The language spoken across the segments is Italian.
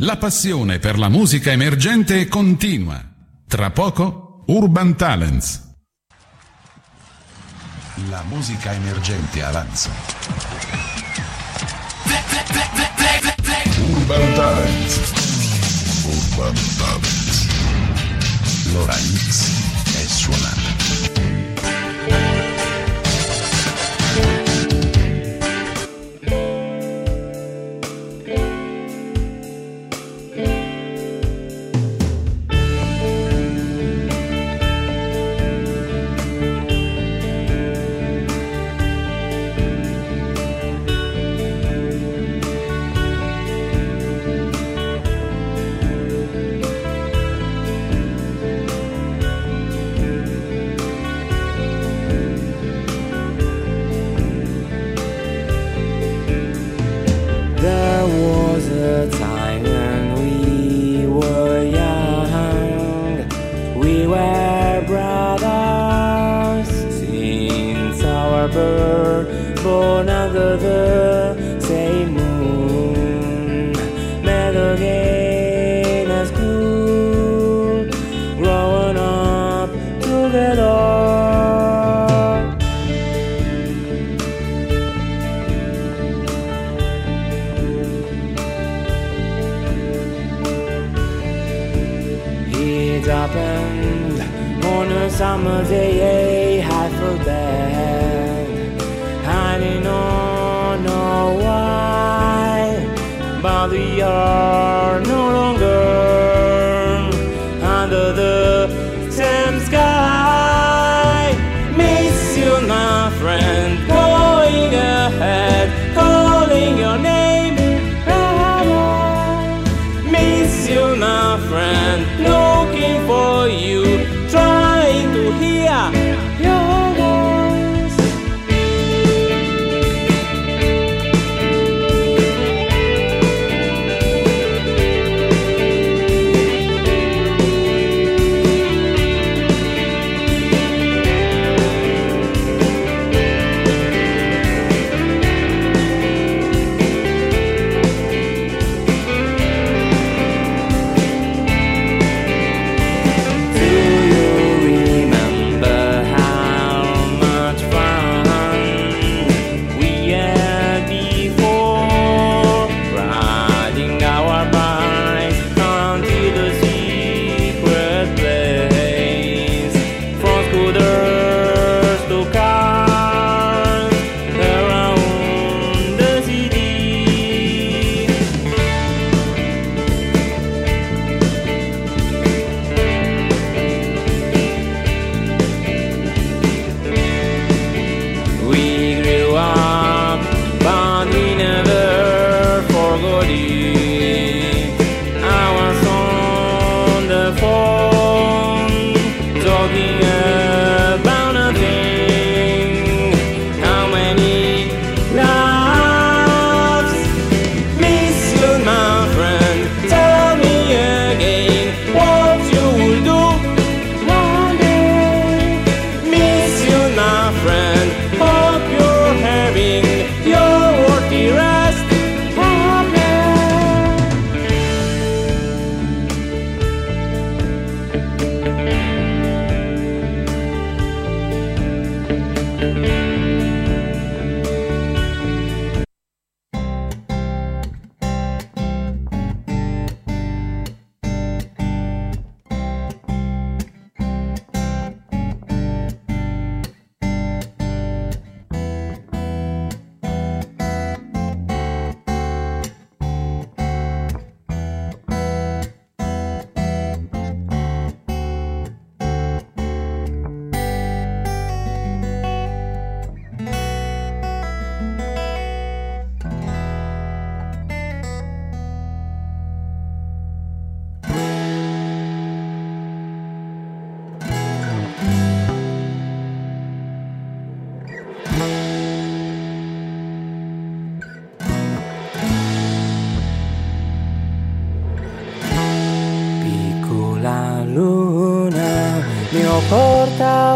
La passione per la musica emergente continua. Tra poco, Urban Talents. La musica emergente avanza. Urban Talents. Urban Talents. L'ora X è suonata.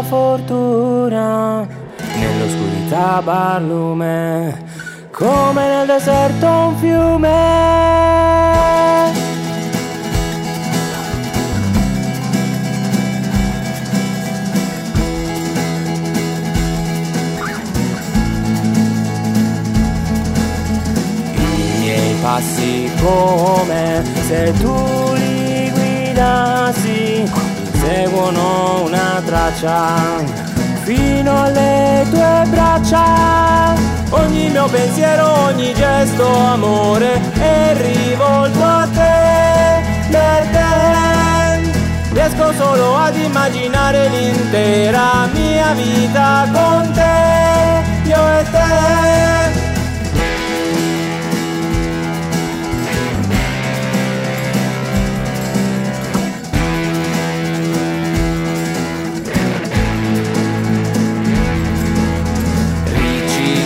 Fortuna nell'oscurità barlume, come nel deserto un fiume. passi come se tu li guidassi, seguono una traccia fino alle tue braccia. Ogni mio pensiero, ogni gesto, amore, è rivolto a te, per te. Riesco solo ad immaginare l'intera mia vita con te, io e te.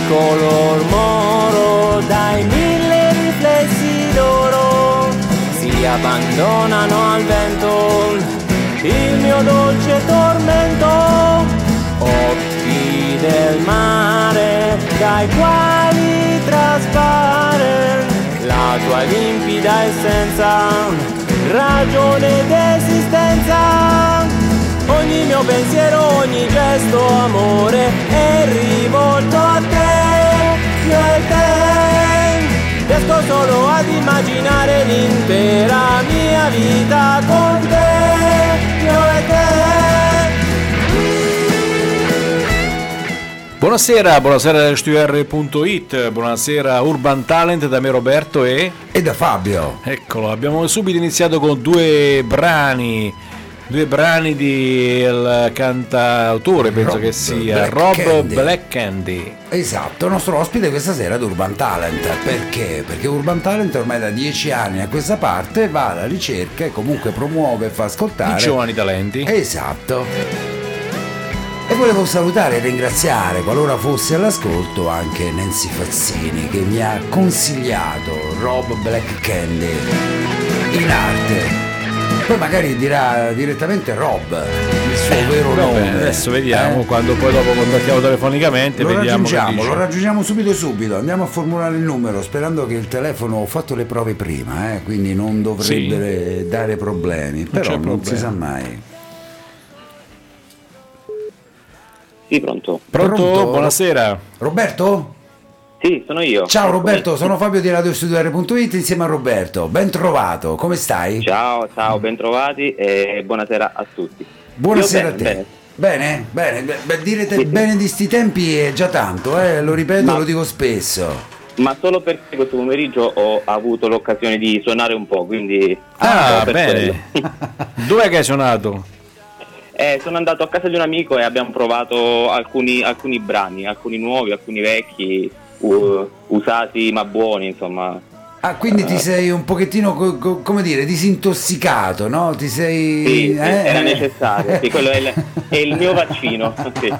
Color moro dai mille riflessi d'oro si abbandonano al vento, il mio dolce tormento. Occhi del mare dai quali traspare la tua limpida essenza, ragione d'esistenza. Ogni mio pensiero, ogni gesto, amore, è rivolto a te, io e te. Riesco solo ad immaginare l'intera mia vita con te, io e te. Buonasera, buonasera Radio Studio R.it, buonasera Urban Talent, da me Roberto e da Fabio. Eccolo, abbiamo subito iniziato con due brani del cantautore, penso Rob, che sia Rob Black Candy. Esatto, il nostro ospite questa sera ad Urban Talent. Perché? Perché Urban Talent ormai da 10 anni a questa parte va alla ricerca e comunque promuove e fa ascoltare i giovani talenti. Esatto. E volevo salutare e ringraziare, qualora fosse all'ascolto, anche Nancy Fazzini, che mi ha consigliato Rob Black Candy in arte. Poi magari dirà direttamente Rob il suo vero nome. Beh, adesso vediamo, quando poi dopo contattiamo telefonicamente lo raggiungiamo subito, andiamo a formulare il numero, sperando che il telefono, ho fatto le prove prima, quindi non dovrebbe dare problemi, però non si sa mai. Sì, pronto? Buonasera Roberto? Sì, sono io. Ciao Roberto, sono Fabio di Radio Studio R.it insieme a Roberto. Ben trovato, come stai? Ciao, ben trovati e buonasera a tutti. Buonasera a te. Bene. Direte bene di sti tempi è già tanto, lo ripeto, lo dico spesso. Ma solo perché questo pomeriggio ho avuto l'occasione di suonare un po', quindi... Ah, bene. Dov'è che hai suonato? Sono andato a casa di un amico e abbiamo provato alcuni brani, alcuni nuovi, alcuni vecchi... usati ma buoni, insomma. Quindi ti sei un pochettino come dire, disintossicato, no? Ti sei... Sì, era necessario, sì, quello è il mio vaccino. Sì.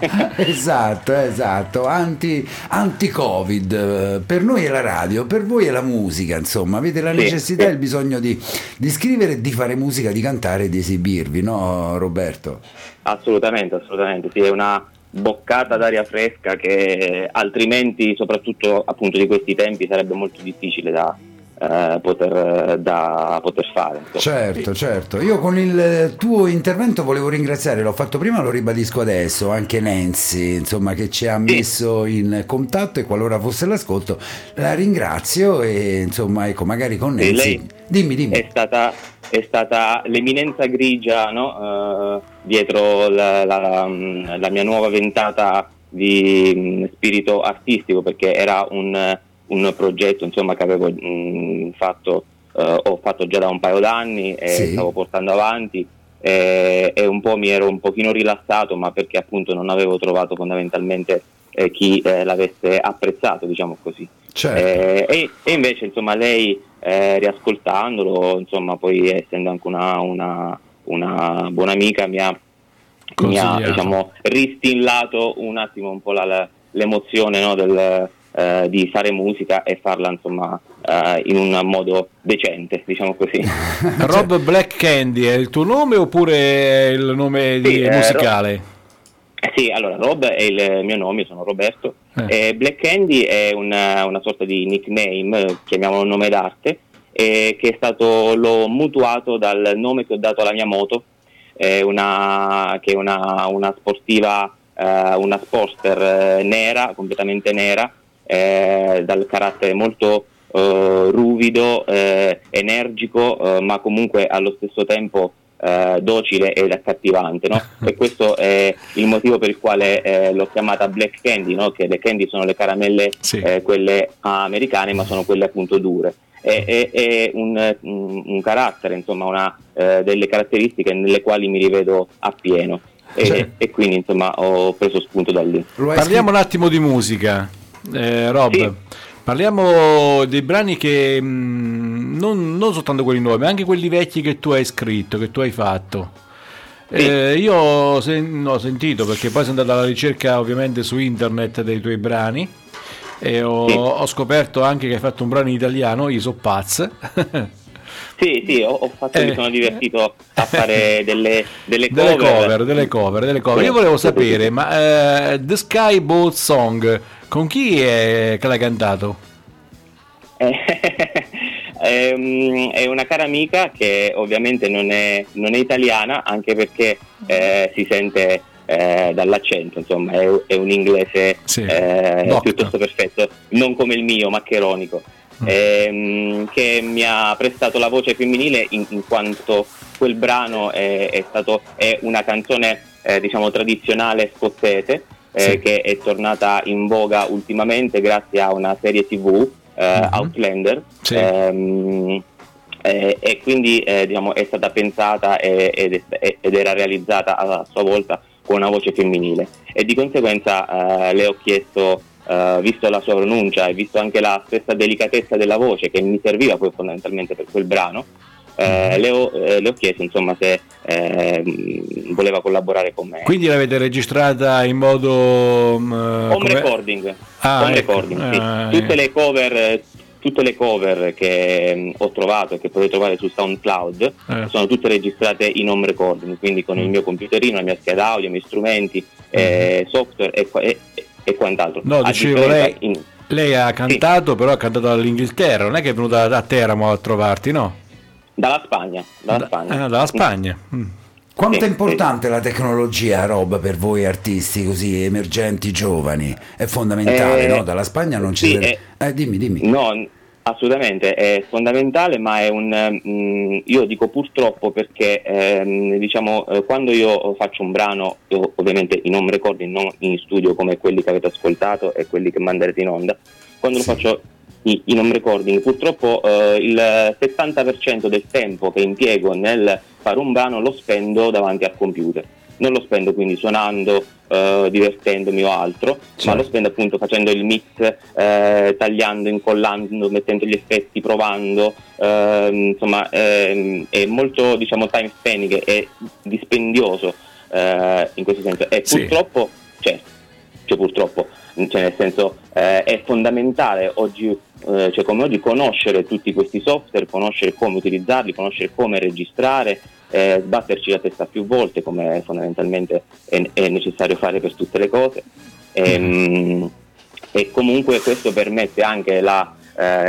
Esatto, anti-covid. Per noi è la radio, per voi è la musica, insomma. Avete la necessità e il bisogno di scrivere, di fare musica, di cantare e di esibirvi, no Roberto? Assolutamente, sì, è una boccata d'aria fresca che altrimenti, soprattutto appunto di questi tempi, sarebbe molto difficile da poter fare. Certo. Io con il tuo intervento volevo ringraziare, l'ho fatto prima, lo ribadisco adesso, anche Nancy, insomma, che ci ha messo in contatto e qualora fosse l'ascolto la ringrazio e insomma, ecco, magari con Nancy lei dimmi. È stata l'eminenza grigia, no? Dietro la mia nuova ventata di spirito artistico, perché era un progetto, insomma, che avevo fatto già da un paio d'anni e stavo portando avanti e un po' mi ero un pochino rilassato, ma perché appunto non avevo trovato fondamentalmente chi l'avesse apprezzato, diciamo così. Certo. E invece, insomma, lei riascoltandolo, insomma, poi essendo anche una buona amica, mi ha diciamo ristillato un attimo un po' l'emozione, no, di fare musica e farla, insomma, in un modo decente, diciamo così. Rob Black Candy è il tuo nome oppure è il nome musicale? Sì, allora Rob è il mio nome, io sono Roberto. E Black Candy è una sorta di nickname, chiamiamolo nome d'arte, che è stato, l'ho mutuato dal nome che ho dato alla mia moto, che è una sportiva, una Sportster nera, completamente nera, dal carattere molto ruvido, energico, ma comunque allo stesso tempo docile ed accattivante, no? E questo è il motivo per il quale l'ho chiamata Black Candy, no? Che le candy sono le caramelle, sì, quelle americane, ma sono quelle appunto dure. È un carattere, insomma, una delle caratteristiche nelle quali mi rivedo appieno, e quindi insomma ho preso spunto da lì. Parliamo un attimo di musica, Rob. Sì. Parliamo dei brani che non soltanto quelli nuovi, ma anche quelli vecchi che tu hai scritto, che tu hai fatto. Sì. Io ho sentito, perché poi sono andato alla ricerca ovviamente su internet dei tuoi brani, e ho scoperto anche che hai fatto un brano in italiano, Io so pazz. Sì, ho fatto, mi sono divertito a fare delle cover. Io volevo sapere, ma The Sky Boat Song, con chi è che l'ha cantato? È una cara amica che ovviamente non è italiana, anche perché si sente dall'accento, insomma è un inglese, sì, piuttosto perfetto, non come il mio maccheronico. Che mi ha prestato la voce femminile, in quanto quel brano è una canzone diciamo tradizionale scozzese, sì, che è tornata in voga ultimamente grazie a una serie TV, Outlander, sì, e quindi diciamo è stata pensata ed era realizzata a sua volta con una voce femminile, e di conseguenza le ho chiesto, visto la sua pronuncia e visto anche la stessa delicatezza della voce che mi serviva poi fondamentalmente per quel brano, le ho chiesto insomma se voleva collaborare con me. Quindi l'avete registrata in modo recording, sì. Tutte le cover che ho trovato, che potete trovare su SoundCloud, sono tutte registrate in home recording, quindi con il mio computerino, la mia scheda audio, i miei strumenti, software e quant'altro. No, dicevo, lei ha cantato, sì, però ha cantato dall'Inghilterra, non è che è venuta da Teramo a trovarti, no? Dalla Spagna. Mm. Quanto è importante la tecnologia, Rob, per voi artisti così emergenti, giovani? È fondamentale, no? Dalla Spagna non ci... dimmi. No, assolutamente, è fondamentale, ma è io dico purtroppo, perché diciamo quando io faccio un brano, io ovviamente in home recording, non in studio come quelli che avete ascoltato e quelli che manderete in onda, quando lo faccio in home recording, purtroppo il 70% del tempo che impiego nel fare un brano lo spendo davanti al computer, non lo spendo quindi suonando, divertendomi o altro, ma lo spendo appunto facendo il mix, tagliando, incollando, mettendo gli effetti, provando, insomma è molto, diciamo, time spending, è dispendioso in questo senso, e purtroppo nel senso è fondamentale oggi, come oggi, conoscere tutti questi software, conoscere come utilizzarli, conoscere come registrare, sbatterci la testa più volte, come fondamentalmente è necessario fare per tutte le cose, e comunque questo permette anche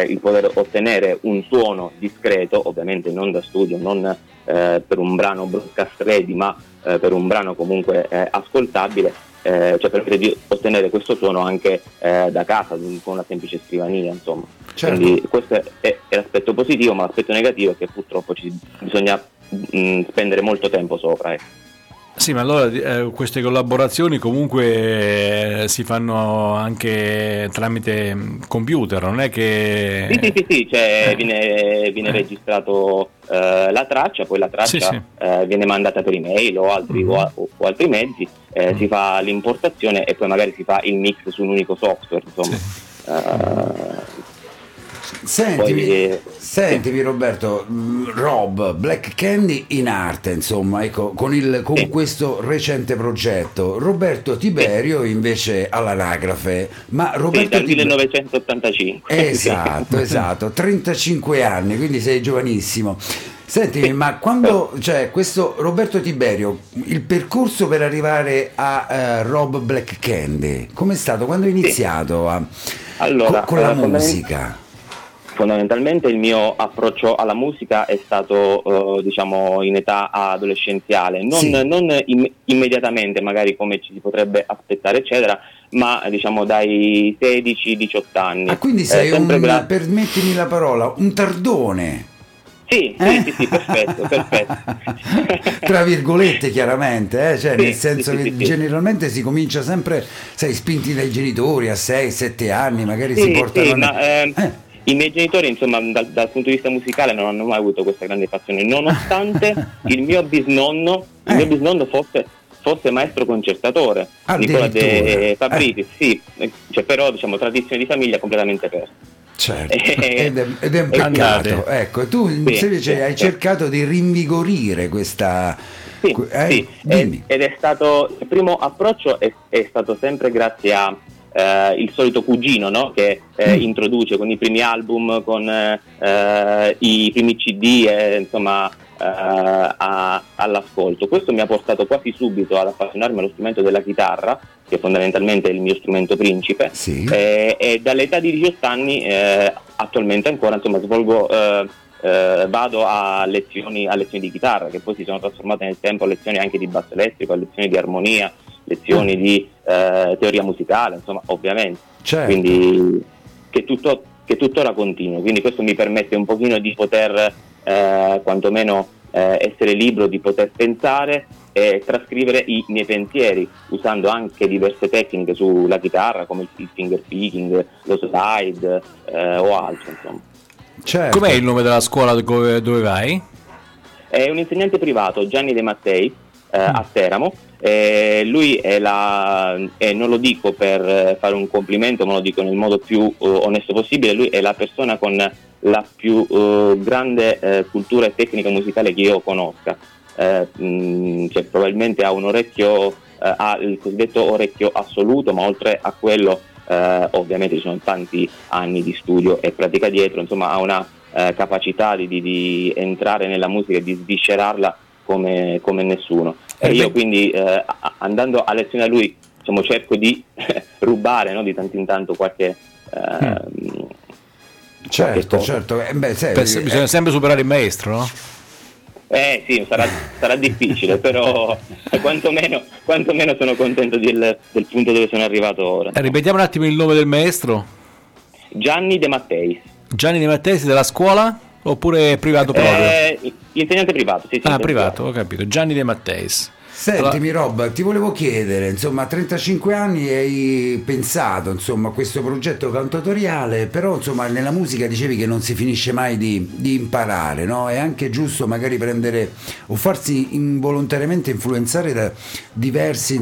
il poter ottenere un suono discreto, ovviamente non da studio, non per un brano broadcast ready, ma per un brano comunque ascoltabile, cioè permette di ottenere questo suono anche da casa, con una semplice scrivania, insomma. Certo. Quindi questo è l'aspetto positivo, ma l'aspetto negativo è che purtroppo bisogna spendere molto tempo sopra. Sì, ma allora queste collaborazioni comunque si fanno anche tramite computer, non è che... Sì, cioè viene registrato la traccia, poi la traccia viene mandata per email o altri, o altri mezzi, si fa l'importazione e poi magari si fa il mix su un unico software, insomma. Sì. Sentimi Roberto, Rob Black Candy in arte, insomma, ecco, con questo recente progetto. Roberto Tiberio invece all'anagrafe, ma Roberto dal 1985. Esatto, 35 anni, quindi sei giovanissimo. Sentimi, ma quando, cioè, questo Roberto Tiberio, il percorso per arrivare a Rob Black Candy, com'è stato? Quando hai iniziato con la musica? Fondamentalmente il mio approccio alla musica è stato diciamo in età adolescenziale, non immediatamente magari come ci si potrebbe aspettare eccetera, ma diciamo dai 16-18 anni. Ah, quindi sei permettimi la parola, un tardone. Sì, sì, perfetto. Tra virgolette, chiaramente, cioè sì, nel senso sì, che sì, generalmente sì. Si comincia sempre, sai, spinti dai genitori a 6-7 anni, magari sì, si portano... I miei genitori, insomma, dal punto di vista musicale non hanno mai avuto questa grande passione, nonostante il mio bisnonno fosse maestro concertatore, Nicola De Fabriti, sì, cioè, però diciamo tradizione di famiglia completamente persa. Certo, ed è un peccato, ecco, tu invece hai cercato di rinvigorire questa... Ed è stato, il primo approccio è stato sempre grazie a... il solito cugino, no? Che introduce con i primi album, con i primi CD, all'ascolto. Questo mi ha portato quasi subito ad appassionarmi allo strumento della chitarra, che fondamentalmente è il mio strumento principe, e dall'età di 18 anni attualmente ancora svolgo vado a lezioni di chitarra, che poi si sono trasformate nel tempo a lezioni anche di basso elettrico, a lezioni di armonia, lezioni di teoria musicale, ovviamente. Certo. Quindi che tuttora continuo, quindi questo mi permette un pochino di poter quantomeno essere libero, di poter pensare e trascrivere i miei pensieri usando anche diverse tecniche sulla chitarra, come il finger picking, lo slide o altro, Certo. Com'è il nome della scuola dove vai? È un insegnante privato, Gianni De Matteis, a Teramo. Lui è non lo dico per fare un complimento, ma lo dico nel modo più onesto possibile, lui è la persona con la più grande cultura e tecnica musicale che io conosca, cioè, probabilmente ha un orecchio, ha il cosiddetto orecchio assoluto, ma oltre a quello ovviamente ci sono tanti anni di studio e pratica dietro, ha una capacità di entrare nella musica e di sviscerarla come nessuno. Io quindi andando a lezione a lui cerco di rubare di tanto in tanto qualche certo. Bisogna sempre superare il maestro, no? Sì, sarà difficile, però quantomeno sono contento del punto dove sono arrivato ora. Ripetiamo un attimo il nome del maestro. Gianni De Matteis, della scuola? Oppure privato proprio? Insegnante privato, sì. Privato, ho capito. Gianni De Matteis. Sentimi, Rob, ti volevo chiedere, a 35 anni hai pensato, a questo progetto cantatoriale, però, nella musica dicevi che non si finisce mai di imparare, no? È anche giusto magari prendere o farsi involontariamente influenzare da diversi,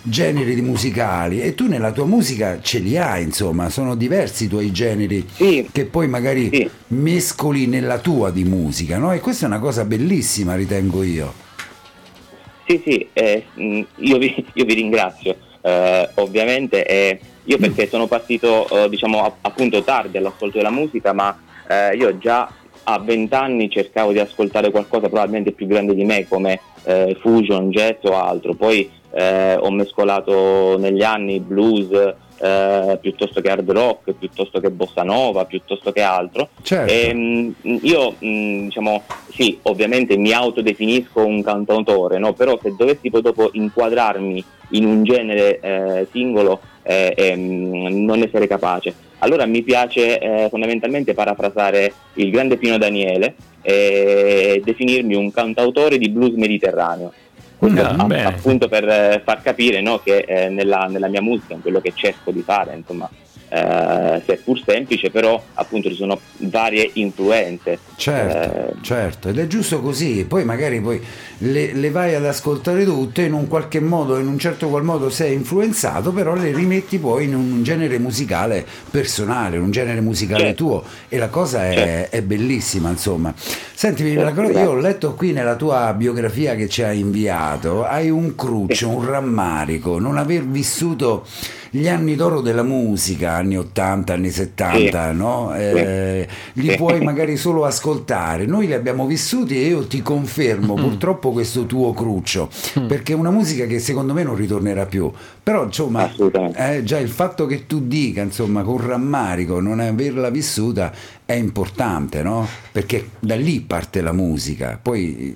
generi di musicali, e tu nella tua musica ce li hai, sono diversi i tuoi generi che poi magari mescoli nella tua di musica, no? E questa è una cosa bellissima, ritengo io. Sì, io vi ringrazio, ovviamente, io perché sono partito appunto tardi all'ascolto della musica, ma io già a 20 anni cercavo di ascoltare qualcosa probabilmente più grande di me, come fusion, jazz o altro. Poi ho mescolato negli anni blues, piuttosto che hard rock, piuttosto che bossa nova, piuttosto che altro. Certo. Io sì, ovviamente mi autodefinisco un cantautore, no? Però se dovessi poi dopo inquadrarmi in un genere singolo, non ne sarei capace. Allora mi piace fondamentalmente parafrasare il grande Pino Daniele e definirmi un cantautore di blues mediterraneo. Appunto per far capire, no, che nella mia musica, in quello che cerco di fare, seppur semplice, però appunto ci sono varie influenze. Certo, ed è giusto così. Poi magari le vai ad ascoltare tutte, in un certo qual modo sei influenzato, però le rimetti poi in un genere musicale personale, un genere musicale tuo, e la cosa è bellissima, Sentimi, io ho letto qui nella tua biografia che ci hai inviato, hai un cruccio, un rammarico, non aver vissuto gli anni d'oro della musica, anni 80, anni 70, no? Li puoi magari solo ascoltare. Noi li abbiamo vissuti e io ti confermo purtroppo questo tuo cruccio, perché è una musica che secondo me non ritornerà più. Però già il fatto che tu dica, con rammarico, non averla vissuta è importante, no? Perché da lì parte la musica. Poi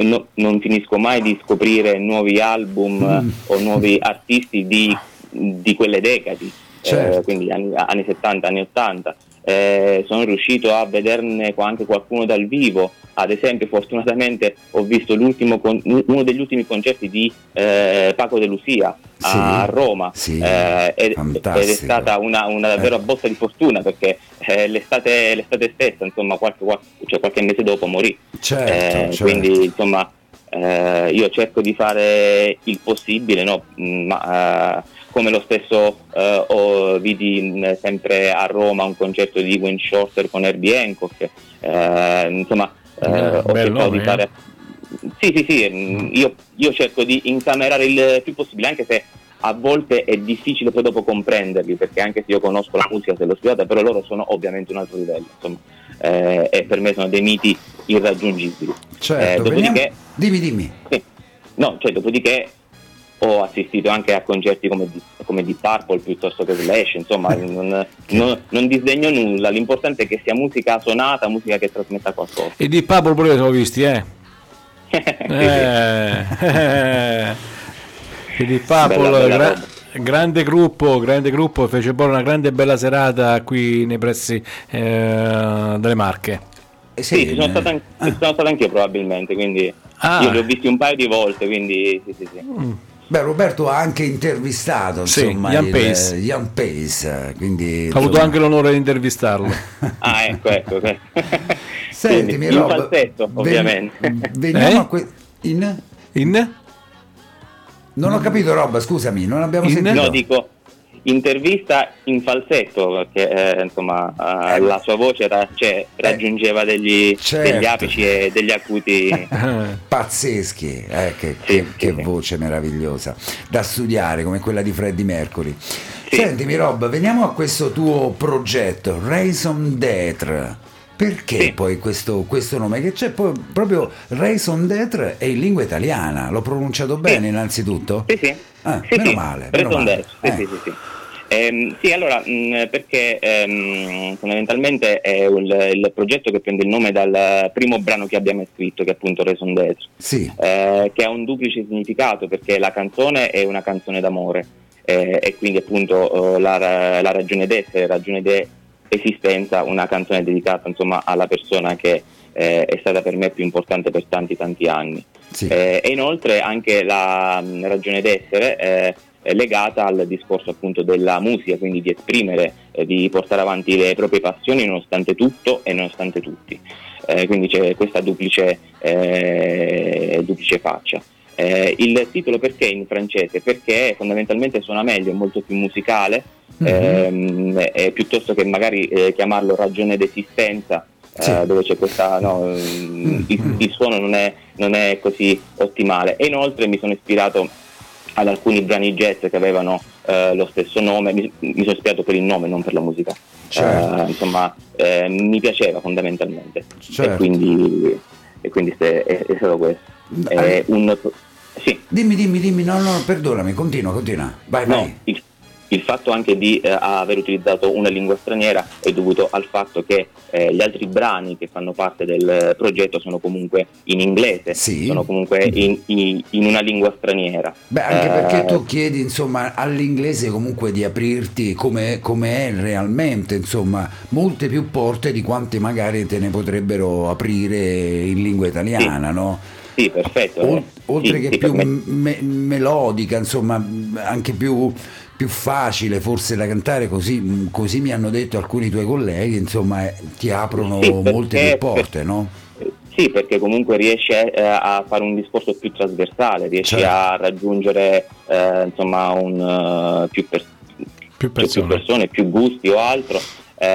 No, non finisco mai di scoprire nuovi album o nuovi artisti di quelle decadi, certo. Quindi anni 70, anni 80. Sono riuscito a vederne anche qualcuno dal vivo. Ad esempio, fortunatamente ho visto uno degli ultimi concerti di Paco de Lucia a Roma, ed è stata una davvero botta di fortuna, perché l'estate stessa, insomma, qualche mese dopo morì, certo. Quindi insomma io cerco di fare il possibile, no? Ma come lo stesso vidi sempre a Roma un concerto di Wayne Shorter con Herbie Hancock, insomma ho cercato di fare. Io cerco di incamerare il più possibile, anche se a volte è difficile poi dopo comprenderli, perché anche se io conosco la musica, se l'ho studiata, però loro sono ovviamente un altro livello, insomma, e per me sono dei miti irraggiungibili. Certo, dopodiché, dimmi. No, cioè, dopodiché ho assistito anche a concerti come Deep Purple piuttosto che Slash, insomma, non disdegno nulla, l'importante è che sia musica suonata, musica che trasmetta qualcosa. E Deep Purple pure l'ho visti, Deep Purple, grande gruppo, fece poi una grande bella serata qui nei pressi delle Marche. Sì, sono stato anch'io probabilmente, quindi io li ho visti un paio di volte, quindi sì. Beh, Roberto ha anche intervistato, insomma, Ian Paice, quindi ho avuto anche l'onore di intervistarlo. Ecco. Sentimi, in Rob, falsetto, ovviamente. Veniamo a non ho capito, Rob, scusami, non abbiamo sentito. No, dico intervista in falsetto, perché insomma la sua voce raggiungeva degli apici e degli acuti pazzeschi, che voce meravigliosa da studiare, come quella di Freddie Mercury. Sentimi, Rob, veniamo a questo tuo progetto Raison d'être. Perché poi questo nome? Che c'è poi proprio Raison d'être è in lingua italiana, l'ho pronunciato bene innanzitutto? Sì. Meno male. Allora, perché fondamentalmente è il progetto che prende il nome dal primo brano che abbiamo scritto, che è appunto Raison d'être, che ha un duplice significato, perché la canzone è una canzone d'amore, e quindi appunto la ragione d'essere, ragione d'essere esistenza, una canzone dedicata insomma alla persona che è stata per me più importante per tanti anni, e inoltre anche la ragione d'essere è legata al discorso appunto della musica, quindi di esprimere, di portare avanti le proprie passioni nonostante tutto e nonostante tutti, quindi c'è questa duplice faccia. Il titolo perché in francese? Perché fondamentalmente suona meglio, è molto più musicale, piuttosto che magari chiamarlo ragione d'esistenza, dove c'è questa il suono non è così ottimale. E inoltre mi sono ispirato ad alcuni brani jazz che avevano lo stesso nome, mi sono ispirato per il nome, non per la musica. Certo. Mi piaceva fondamentalmente, certo. e quindi è stato questo. Dimmi, no, perdonami, continua. Vai. Il fatto anche di aver utilizzato una lingua straniera è dovuto al fatto che gli altri brani che fanno parte del progetto sono comunque in inglese, sono comunque in una lingua straniera. Beh, anche perché tu chiedi insomma all'inglese comunque di aprirti come è realmente, insomma, molte più porte di quante magari te ne potrebbero aprire in lingua italiana, no? Sì, perfetto. Oltre che più melodica, insomma, anche più facile forse da cantare, così mi hanno detto alcuni tuoi colleghi, insomma, ti aprono molte più porte, no? Sì, perché comunque riesci a fare un discorso più trasversale, riesci a raggiungere insomma più persone, più gusti o altro.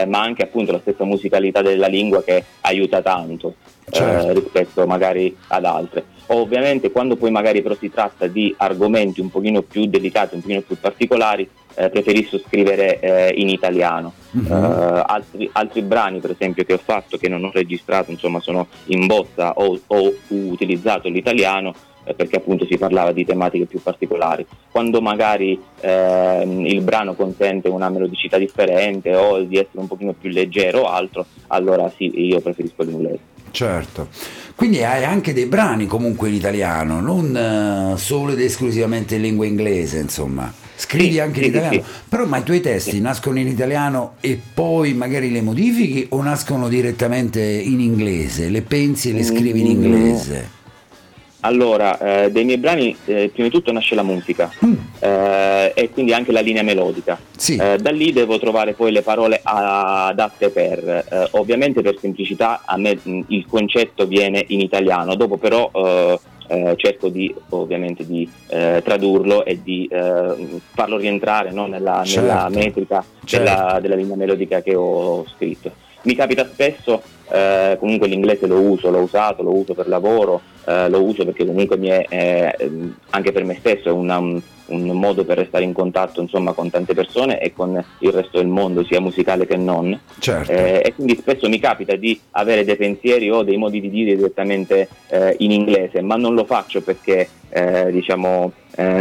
Ma anche appunto la stessa musicalità della lingua che aiuta tanto, rispetto magari ad altre. Ovviamente quando poi magari però si tratta di argomenti un pochino più delicati, un pochino più particolari, preferisco scrivere in italiano. Altri brani per esempio che ho fatto, che non ho registrato, insomma, sono in bozza, ho utilizzato l'italiano perché appunto si parlava di tematiche più particolari. Quando magari il brano consente una melodicità differente o di essere un pochino più leggero o altro, allora sì, io preferisco l'inglese. Certo, quindi hai anche dei brani comunque in italiano, non solo ed esclusivamente in lingua inglese, insomma. Scrivi anche in italiano, però ma i tuoi testi nascono in italiano e poi magari le modifichi o nascono direttamente in inglese? Le pensi e le scrivi in inglese? Allora, dei miei brani prima di tutto nasce la musica e quindi anche la linea melodica, sì. Da lì devo trovare poi le parole adatte per ovviamente per semplicità a me il concetto viene in italiano, dopo però cerco di ovviamente di tradurlo e di farlo rientrare, no, nella, certo, nella metrica, certo, della linea melodica che ho scritto. Mi capita spesso, comunque l'inglese lo uso, l'ho usato, lo uso per lavoro, lo uso perché comunque mi è, anche per me stesso è un modo per restare in contatto, insomma, con tante persone e con il resto del mondo, sia musicale che non, certo, e quindi spesso mi capita di avere dei pensieri o dei modi di dire direttamente in inglese, ma non lo faccio perché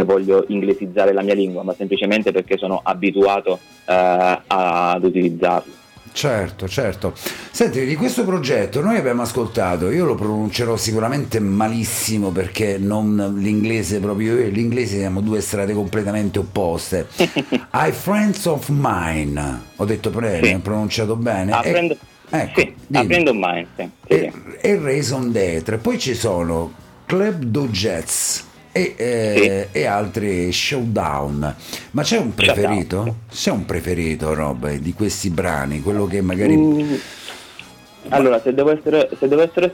voglio inglesizzare la mia lingua, ma semplicemente perché sono abituato ad utilizzarlo. Certo, certo. Senti, di questo progetto noi abbiamo ascoltato, io lo pronuncerò sicuramente malissimo perché non l'inglese, proprio io e l'inglese siamo due strade completamente opposte. I Friends of Mine, ho detto bene, sì, ho pronunciato bene. Ecco, sì, A Friend of Mine, sì, sì. E Raison d'Etre. Poi ci sono Club Do Jets sì, e altri Showdown. Ma c'è un preferito? Showdown. C'è un preferito, Rob, di questi brani? Quello che magari... Allora, se devo essere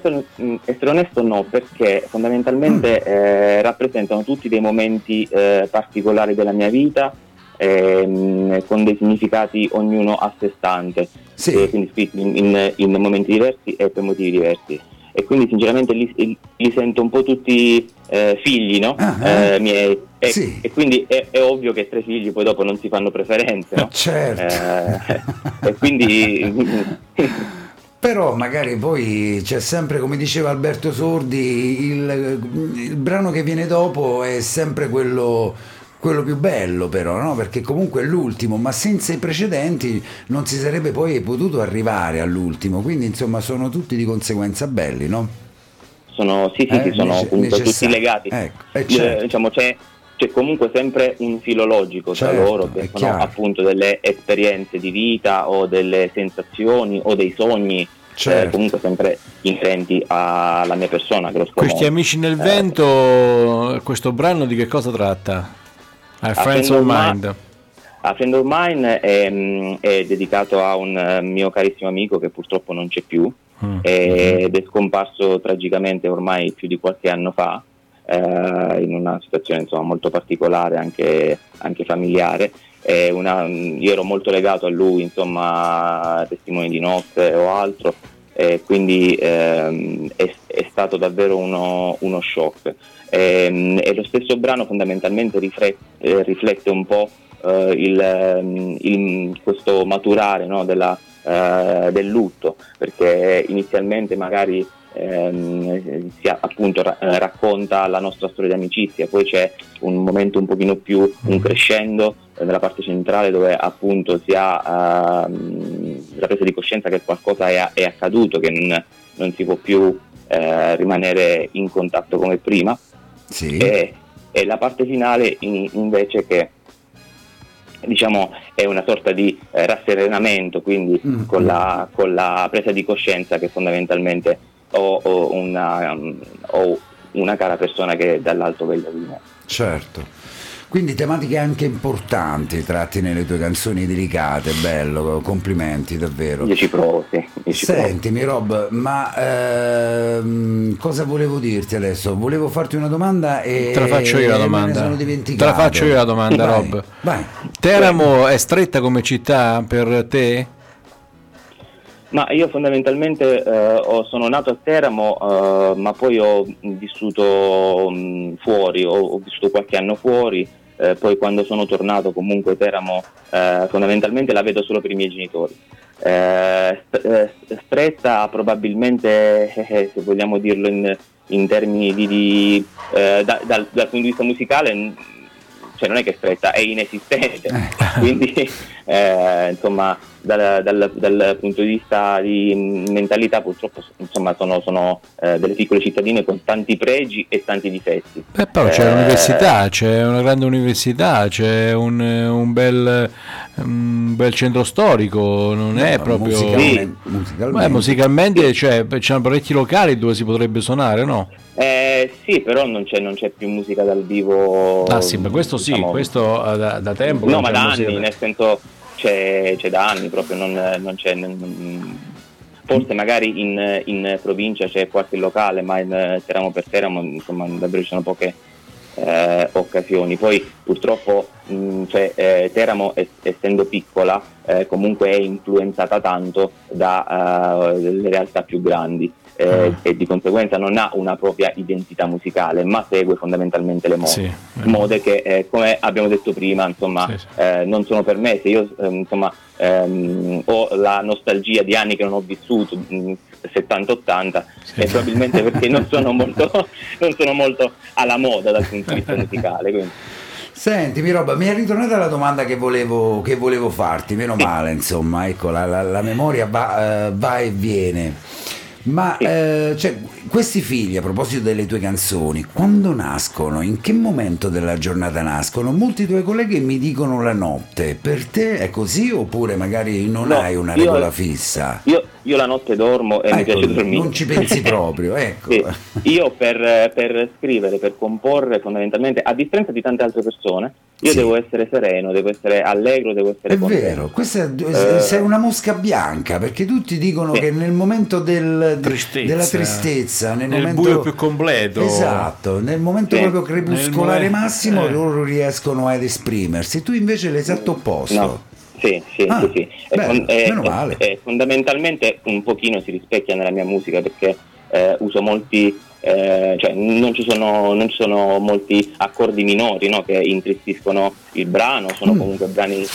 onesto, no, perché fondamentalmente rappresentano tutti dei momenti particolari della mia vita, con dei significati ognuno a sé stante, sì, quindi scritti in momenti diversi e per motivi diversi. E quindi sinceramente li sento un po' tutti figli, no? Miei, sì, e quindi è ovvio che tre figli poi dopo non si fanno preferenze, no? Certo. E quindi però magari poi c'è sempre, come diceva Alberto Sordi, il brano che viene dopo è sempre quello più bello, però, no? Perché comunque è l'ultimo, ma senza i precedenti non si sarebbe poi potuto arrivare all'ultimo, quindi insomma sono tutti di conseguenza belli, no? Sono comunque tutti legati, ecco, certo, diciamo c'è comunque sempre un filo logico, certo, tra loro, che sono chiaro, appunto delle esperienze di vita o delle sensazioni o dei sogni, certo, comunque sempre intenti alla mia persona, grosso modo. Questi Amici nel vento, questo brano di che cosa tratta? A Friends of Mine. A Friend of Mine è dedicato a un mio carissimo amico che purtroppo non c'è più ed è scomparso tragicamente ormai più di qualche anno fa, in una situazione, insomma, molto particolare, anche familiare. Io ero molto legato a lui, insomma, testimoni di nozze o altro, quindi è stato davvero uno shock. E lo stesso brano fondamentalmente riflette un po' questo maturare, no, del lutto, perché inizialmente magari racconta la nostra storia di amicizia, poi c'è un momento un pochino più un crescendo nella parte centrale dove appunto si ha la presa di coscienza che qualcosa è accaduto, che non si può più rimanere in contatto come prima. Sì. E la parte finale invece che, diciamo, è una sorta di rasserenamento, quindi con la presa di coscienza che fondamentalmente ho una cara persona che dall'alto veglia di me. Certo. Quindi tematiche anche importanti tratti nelle tue canzoni, delicate, bello, complimenti davvero. Io ci provo, sì. Sentimi Rob, ma cosa volevo dirti adesso? Volevo farti una domanda e te la faccio io la domanda. Vai, Rob. Vai. Teramo è stretta come città per te? Ma io fondamentalmente sono nato a Teramo, ma poi ho vissuto fuori, ho vissuto qualche anno fuori, poi quando sono tornato comunque Teramo fondamentalmente la vedo solo per i miei genitori. Stretta probabilmente, se vogliamo dirlo in termini dal punto di vista musicale, cioè non è che è stretta, è inesistente, quindi insomma dal punto di vista di mentalità purtroppo insomma sono delle piccole cittadine con tanti pregi e tanti difetti. E poi c'è l'università, c'è una grande università, c'è un bel centro storico, non è proprio musicalmente. Musicalmente c'è parecchi locali dove si potrebbe suonare, no? Sì, però non c'è più musica dal vivo. Ah sì, ma questo sì, diciamo, questo da tempo. No, ma da anni, nel senso c'è da anni proprio, non c'è, forse magari in provincia c'è qualche locale, ma in Teramo per Teramo insomma davvero ci sono poche occasioni. Poi purtroppo Teramo essendo piccola comunque è influenzata tanto dalle realtà più grandi e di conseguenza non ha una propria identità musicale, ma segue fondamentalmente le mode, mode che come abbiamo detto prima insomma non sono permesse. Io ho la nostalgia di anni che non ho vissuto, 70-80, e probabilmente perché non sono molto alla moda dal punto di vista musicale, quindi. Sentimi Roba, mi è ritornata la domanda che volevo farti, meno male insomma, ecco, la memoria va e viene. Ma questi figli, a proposito delle tue canzoni, quando nascono, in che momento della giornata nascono? Molti tuoi colleghi mi dicono la notte, per te è così oppure magari hai una regola fissa? Io la notte dormo e mi piace dormire. Non ci pensi proprio, ecco. Sì. Io per scrivere, per comporre fondamentalmente, a differenza di tante altre persone, io devo essere sereno, devo essere allegro, devo essere contento. È vero, questa sei una mosca bianca, perché tutti dicono che nel momento della tristezza, nel momento buio più completo. Esatto, nel momento proprio crepuscolare massimo loro riescono ad esprimersi, tu invece l'esatto opposto. No. Sì. Meno male. Fondamentalmente un pochino si rispecchia nella mia musica perché uso molti, non ci sono molti accordi minori, no, che intristiscono il brano, sono comunque brani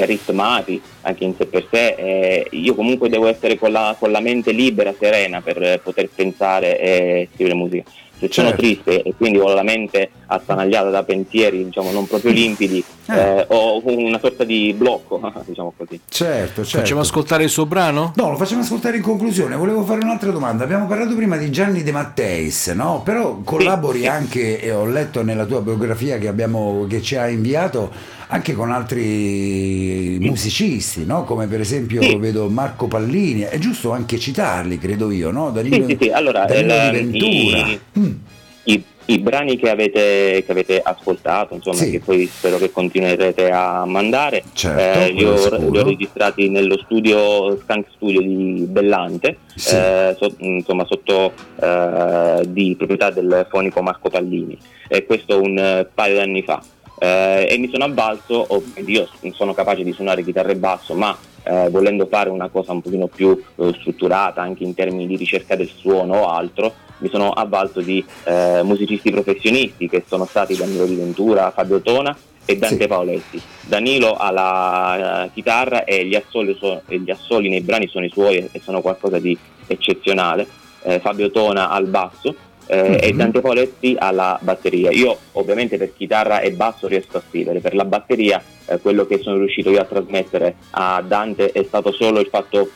ritmati anche in sé per sé. Io comunque devo essere con la mente libera, serena per poter pensare e scrivere musica. Se sono triste e quindi ho la mente attanagliata da pensieri diciamo non proprio limpidi, ho una sorta di blocco, diciamo così. Certo. Facciamo ascoltare il suo brano? No, lo facciamo ascoltare in conclusione. Volevo fare un'altra domanda. Abbiamo parlato prima di Gianni De Matteis, no? Però collabori anche, e ho letto nella tua biografia che ci hai inviato, anche con altri musicisti, no? Come per esempio vedo Marco Pallini, è giusto anche citarli, credo io, no? Danilo Di Ventura. I brani che avete ascoltato, insomma, che poi spero che continuerete a mandare, li ho registrati nello studio Skunk Studio di Bellante, sotto di proprietà del fonico Marco Pallini, e questo un paio di anni fa. E mi sono avvalso, io sono capace di suonare chitarra e basso, ma volendo fare una cosa un pochino più strutturata anche in termini di ricerca del suono o altro, mi sono avvalso di musicisti professionisti che sono stati Danilo Di Ventura, Fabio Tona e Dante Paoletti. Danilo ha la chitarra e gli assoli nei brani sono i suoi e sono qualcosa di eccezionale, Fabio Tona al basso e Dante Paoletti alla batteria. Io ovviamente per chitarra e basso riesco a scrivere, per la batteria quello che sono riuscito io a trasmettere a Dante è stato solo il fatto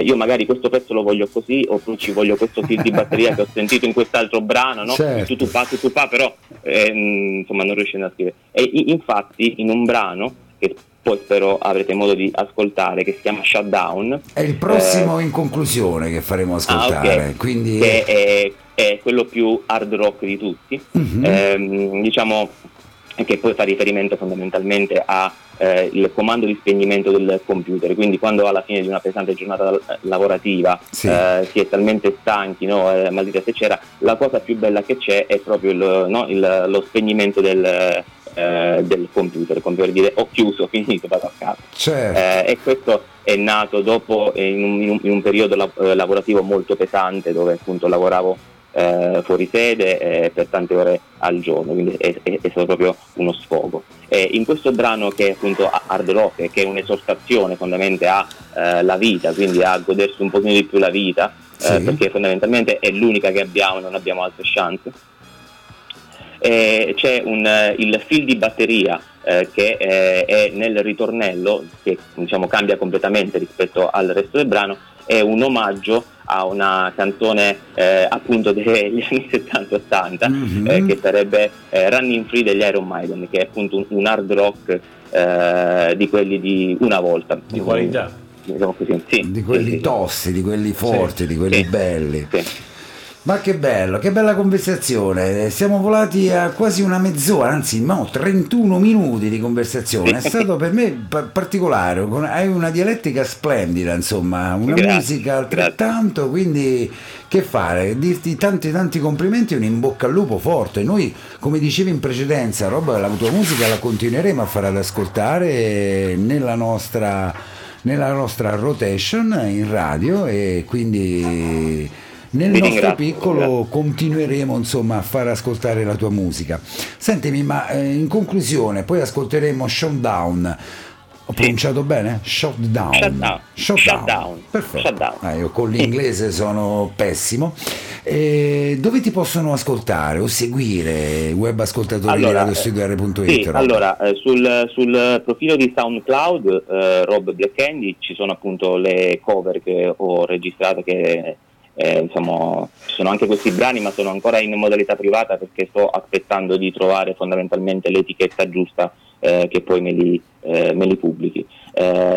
io magari questo pezzo lo voglio così, oppure ci voglio questo kit di batteria che ho sentito in quest'altro brano, no? Tu, però insomma non riuscendo a scrivere. E infatti in un brano che poi spero avrete modo di ascoltare, che si chiama Shutdown, è il prossimo in conclusione che faremo ascoltare, quindi che è quello più hard rock di tutti, diciamo che poi fa riferimento fondamentalmente a il comando di spegnimento del computer, quindi quando alla fine di una pesante giornata lavorativa si è talmente stanchi, no? Maldita se c'era, la cosa più bella che c'è è proprio lo spegnimento del computer, come per dire ho chiuso, ho finito, vado a casa. E questo è nato dopo in un periodo lavorativo molto pesante, dove appunto lavoravo fuori sede per tante ore al giorno, quindi è stato proprio uno sfogo. E in questo brano, che è appunto hard rock, che è un'esortazione fondamentalmente alla vita, quindi a godersi un pochino di più la vita, perché fondamentalmente è l'unica che abbiamo, non abbiamo altre chance. C'è il fil di batteria che è nel ritornello, che diciamo cambia completamente rispetto al resto del brano, è un omaggio a una canzone appunto degli anni 70-80, mm-hmm, che sarebbe Running Free degli Iron Maiden, che è appunto un hard rock di quelli di una volta, di quelli già, diciamo così, sì, di quelli sì, tossi, di quelli forti, sì, di quelli sì, belli, sì. Ma che bello, che bella conversazione, siamo volati a quasi una mezz'ora, anzi no, 31 minuti di conversazione, è stato per me particolare, hai una dialettica splendida, insomma, una grazie, musica altrettanto, grazie. Quindi che fare, dirti tanti complimenti e un in bocca al lupo forte. Noi, come dicevi in precedenza, Rob, la tua musica la continueremo a far ad ascoltare nella nostra rotation in radio, e quindi nel nostro piccolo continueremo insomma a far ascoltare la tua musica. Sentimi, ma in conclusione poi ascolteremo Shutdown. Ho pronunciato bene? Shutdown. Perfetto. Shutdown. Io con l'inglese sono pessimo. Dove ti possono ascoltare o seguire, web ascoltatori di Radio Studio R.it? Sì, allora sul profilo di SoundCloud, Rob Black Candy, ci sono appunto le cover che ho registrato, che insomma, ci sono anche questi brani, ma sono ancora in modalità privata perché sto aspettando di trovare fondamentalmente l'etichetta giusta che poi me li pubblichi.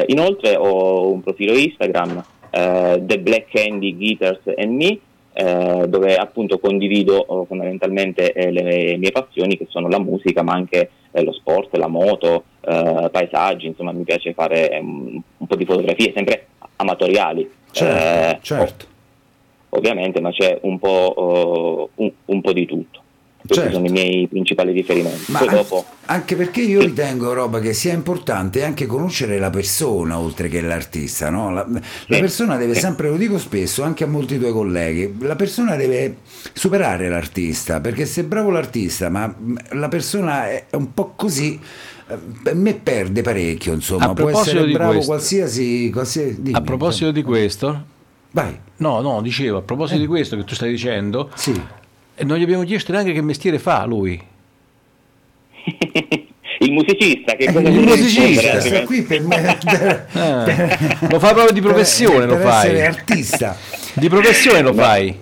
Inoltre ho un profilo Instagram, The Black Candy Guitars and Me, dove appunto condivido fondamentalmente le mie passioni, che sono la musica, ma anche lo sport, la moto, paesaggi, insomma mi piace fare un po' di fotografie, sempre amatoriali. Certo. Ovviamente, ma c'è un po' di tutto. Questi certo sono i miei principali riferimenti. Ma dopo, anche perché io ritengo, Rob, che sia importante anche conoscere la persona oltre che l'artista, no? La persona deve sempre, lo dico spesso anche a molti tuoi colleghi, la persona deve superare l'artista, perché se è bravo l'artista ma la persona è un po' così, a me perde parecchio, insomma. Può essere bravo questo, qualsiasi dimmi, a proposito insomma di questo. Vai. No, dicevo, a proposito di questo che tu stai dicendo, sì, non gli abbiamo chiesto neanche che mestiere fa lui. Il musicista, che cosa il musicista sta qui per me, lo fa proprio di professione, lo fai. Essere artista. Di professione lo fai.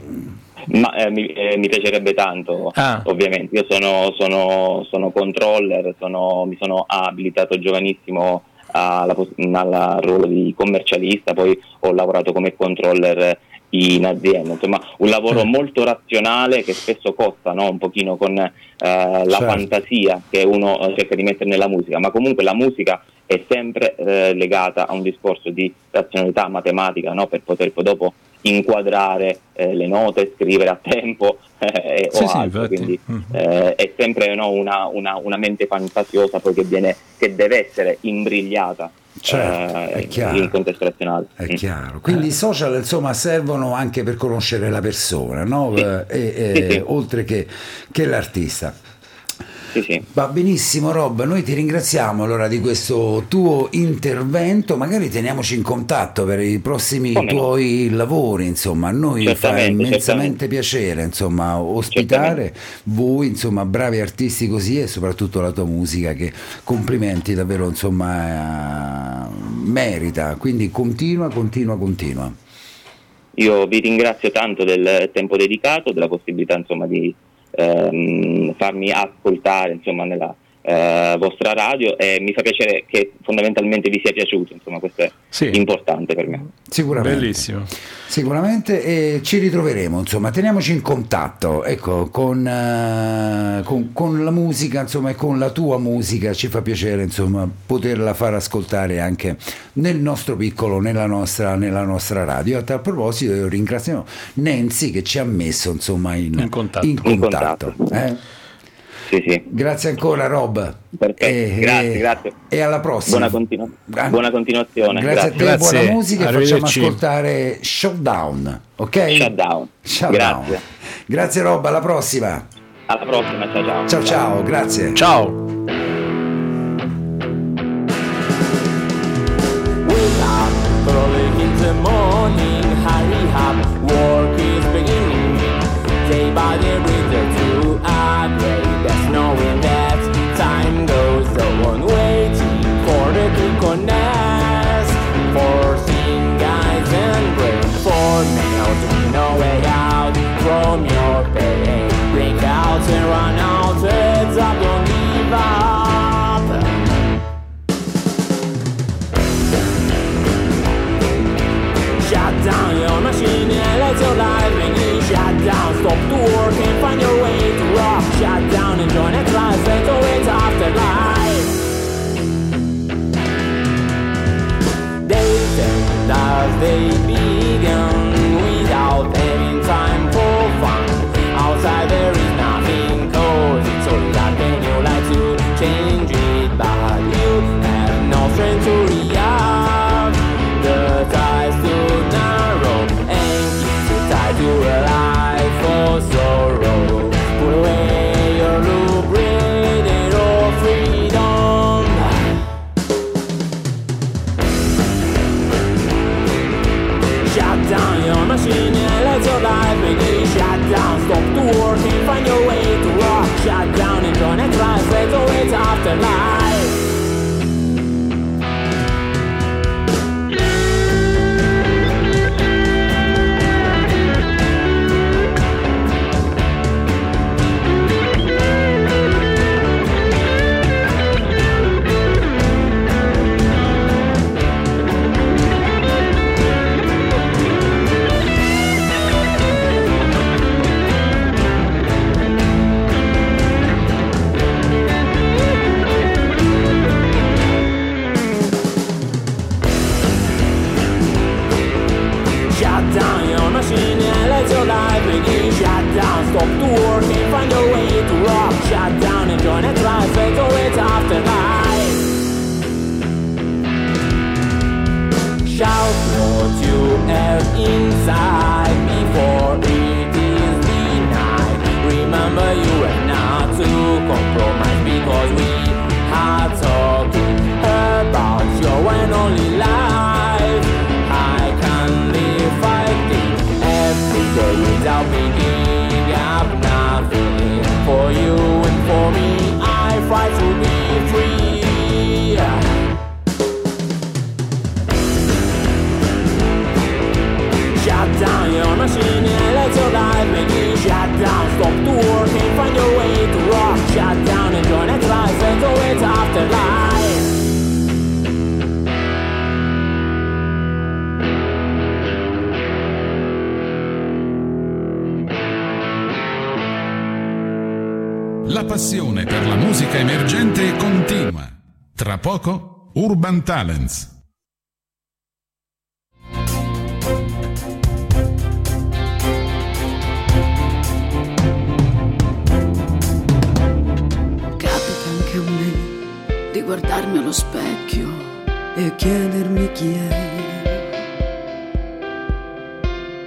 Ma mi piacerebbe tanto, ovviamente. Io sono controller, mi sono abilitato giovanissimo al ruolo di commercialista, poi ho lavorato come controller in azienda, insomma un lavoro molto razionale che spesso costa, no? Un pochino con la fantasia che uno cerca di mettere nella musica, ma comunque la musica è sempre legata a un discorso di razionalità matematica, no? Per poter poi dopo inquadrare le note, scrivere a tempo altro, quindi è sempre una mente fantasiosa poi che deve essere imbrigliata. Certo, è chiaro, il contesto nazionale è chiaro, quindi i social insomma servono anche per conoscere la persona, no? Sì. Sì. Oltre che l'artista. Sì. Va benissimo, Rob, noi ti ringraziamo allora di questo tuo intervento, magari teniamoci in contatto per i prossimi tuoi lavori, insomma a noi fa immensamente piacere insomma ospitare voi, insomma bravi artisti così, e soprattutto la tua musica che complimenti davvero, insomma merita, quindi continua. Io vi ringrazio tanto del tempo dedicato, della possibilità insomma di farmi ascoltare insomma nella vostra radio, e mi fa piacere che fondamentalmente vi sia piaciuto, insomma questo è importante per me. Sicuramente. Bellissimo. Sicuramente, e ci ritroveremo, insomma teniamoci in contatto, ecco, con la musica, insomma, e con la tua musica ci fa piacere insomma poterla far ascoltare anche nel nostro piccolo, nella nostra radio. A tal proposito io ringrazio Nancy che ci ha messo insomma in contatto. Sì. Grazie ancora, Rob. Grazie. E alla prossima. Buona continuazione. Grazie a te. Buona musica, e facciamo ascoltare Shutdown. Ok? Shutdown. Grazie Rob, alla prossima. Alla prossima, ciao. Ciao, grazie. Ciao. There's no in that time goes so on. shut down, stop to work and find your way to rock. Shut down and join a class, let's always afterlife. Days and as they began, without having time for fun. Outside there is nothing, cause it's all that can you like to change it, but you have no strength to react. The ties too narrow and keep too tight to a life for sorrow. Put away your lubricant and all freedom. Shut down your machine and let your life begin. Shut down, stop to work and find your way to rock. Shut down and join a class, let's await afterlife. Urban Talents. Capita anche a me di guardarmi allo specchio e chiedermi chi è.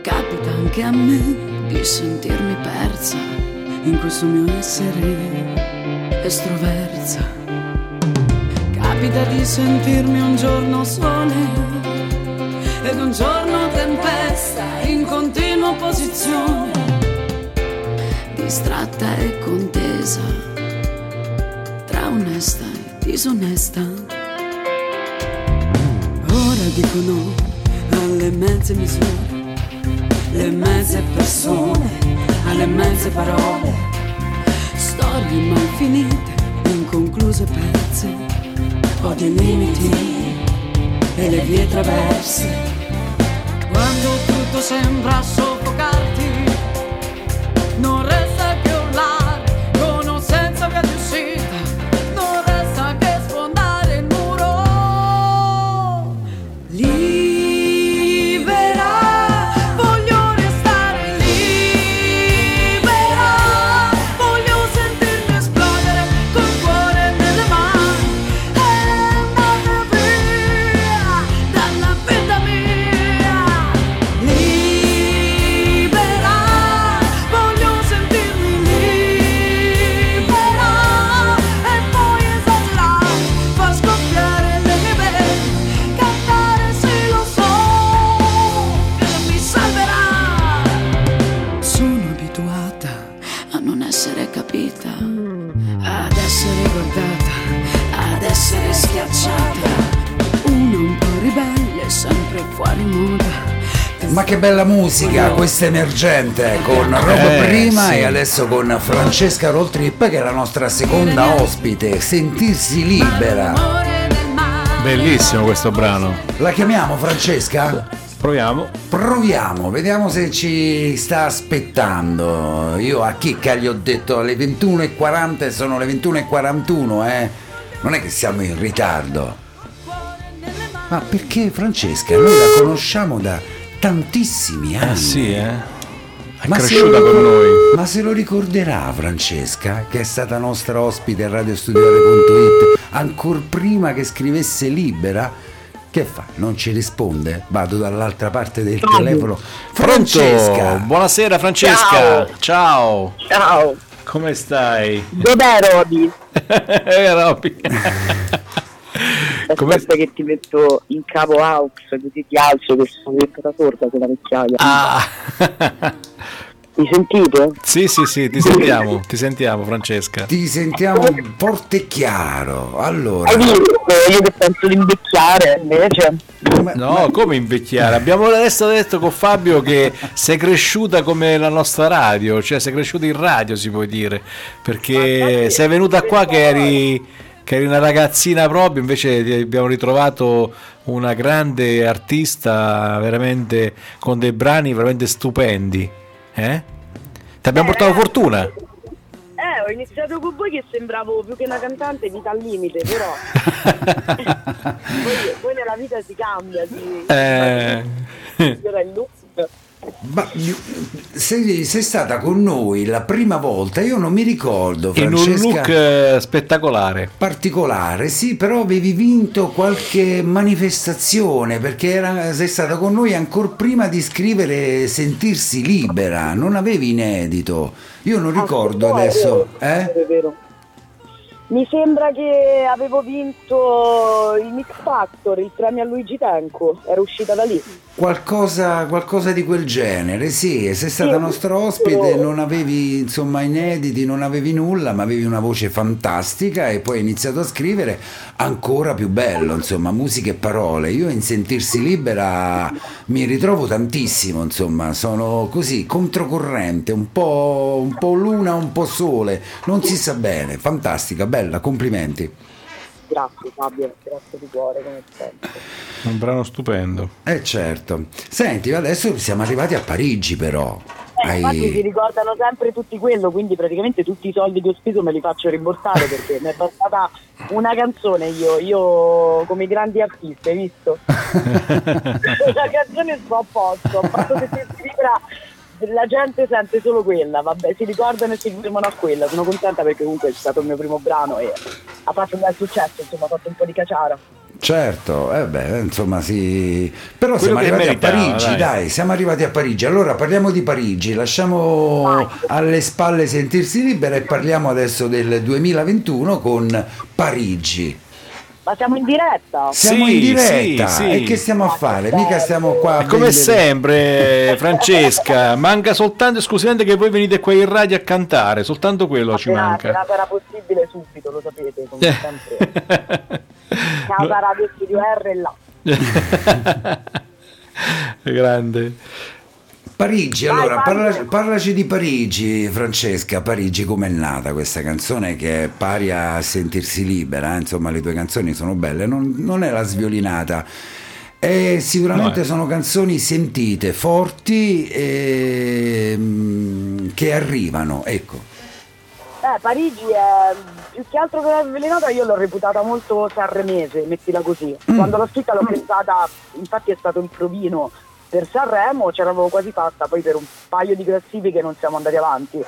Capita anche a me di sentirmi persa in questo mio essere estroversa. Capita di sentirmi un giorno sole ed un giorno tempesta in continua opposizione, distratta e contesa, tra onesta e disonesta. Ora dico no alle mezze misure, le mezze persone, alle mezze parole, storie mal finite, inconcluse pezze. Odio i limiti e le vie traverse. Quando tutto sembra soffocarti, non resta che urlare con o senza via di uscita, non resta che sfondare il muro. Libera, voglio restare libera, voglio sentirmi esplodere col cuore nelle mani. Ma che bella musica, questa emergente con Rob prima, sì, e adesso con Francesca Roll Trip, che è la nostra seconda ospite. Sentirsi libera, bellissimo questo brano. La chiamiamo Francesca? Proviamo, vediamo se ci sta aspettando. Io a Chicca gli ho detto alle 21:40, sono le 21:41, non è che siamo in ritardo. Ma perché Francesca? Noi la conosciamo da tantissimi anni. È cresciuta con noi. Ma se lo ricorderà Francesca, che è stata nostra ospite a Radio Studio R.it ancor prima che scrivesse Libera? Che fa? Non ci risponde? Vado dall'altra parte del telefono. Francesca! Pronto? Buonasera Francesca! Ciao! Ciao! Come stai? Dov'è Roby? Aspetta che ti metto in capo aux, così ti alzo che sono diventata sorda con la vecchiaia. Ah! Mi sentite? Sì, ti sentiamo Francesca. Ti sentiamo forte e chiaro. Allora. Io che penso di invecchiare invece. No, come invecchiare? Abbiamo adesso detto con Fabio che sei cresciuta come la nostra radio, cioè sei cresciuta in radio, si può dire. Perché sei venuta qua che eri una ragazzina proprio, invece ti abbiamo ritrovato una grande artista veramente con dei brani veramente stupendi. Ti abbiamo portato fortuna. Ho iniziato con voi che sembravo più che una cantante vita al limite, però poi nella vita si cambia, era il loop. Ma sei stata con noi la prima volta, io non mi ricordo, Francesca, in un look spettacolare, particolare, sì, però avevi vinto qualche manifestazione perché sei stata con noi ancor prima di scrivere Sentirsi Libera, non avevi inedito, io non ricordo adesso. È vero. Mi sembra che avevo vinto il Mix Factor, il premio a Luigi Tenco, era uscita da lì. Qualcosa di quel genere, sì, sei stata nostra ospite, non avevi insomma inediti, non avevi nulla, ma avevi una voce fantastica e poi hai iniziato a scrivere ancora più bello, insomma, musica e parole. Io in Sentirsi Libera mi ritrovo tantissimo, insomma, sono così, controcorrente, un po' luna, un po' sole, non si sa bene, fantastica, bella, complimenti. Grazie Fabio, grazie di cuore come sempre. Un brano stupendo. Certo. Senti, adesso siamo arrivati a Parigi però. Infatti si ricordano sempre tutti quello, quindi praticamente tutti i soldi che ho speso me li faccio rimborsare perché mi è bastata una canzone, io come i grandi artisti, hai visto? La canzone sto a posto, ho fatto che si libera. La gente sente solo quella, vabbè, si ricordano e si fermano a quella, sono contenta perché comunque è stato il mio primo brano e ha fatto un bel successo, insomma, ha fatto un po' di caciara. Certo, insomma sì, però quello siamo arrivati a Parigi, dai, siamo arrivati a Parigi, allora parliamo di Parigi, lasciamo alle spalle Sentirsi Libera e parliamo adesso del 2021 con Parigi. Ma siamo in diretta? Siamo in diretta. E che stiamo a fare? Mica stiamo qua. Come sempre, Francesca, manca soltanto esclusivamente che voi venite qua in radio a cantare, soltanto quello ci manca. La sarà possibile subito, lo sapete, come sempre. Casa Radio Studio R e là. Grande. Parigi, vai, allora parlaci di Parigi, Francesca. Parigi, com'è nata questa canzone che è pari a Sentirsi Libera? Insomma, le tue canzoni sono belle, non è la sviolinata. Sicuramente sono canzoni sentite, forti, che arrivano, ecco. Parigi è più che altro che la sviolinata, io l'ho reputata molto sanremese, mettila così. Quando l'ho scritta l'ho pensata, infatti è stato un provino. Per Sanremo ce l'avevo quasi fatta, poi per un paio di classifiche non siamo andati avanti,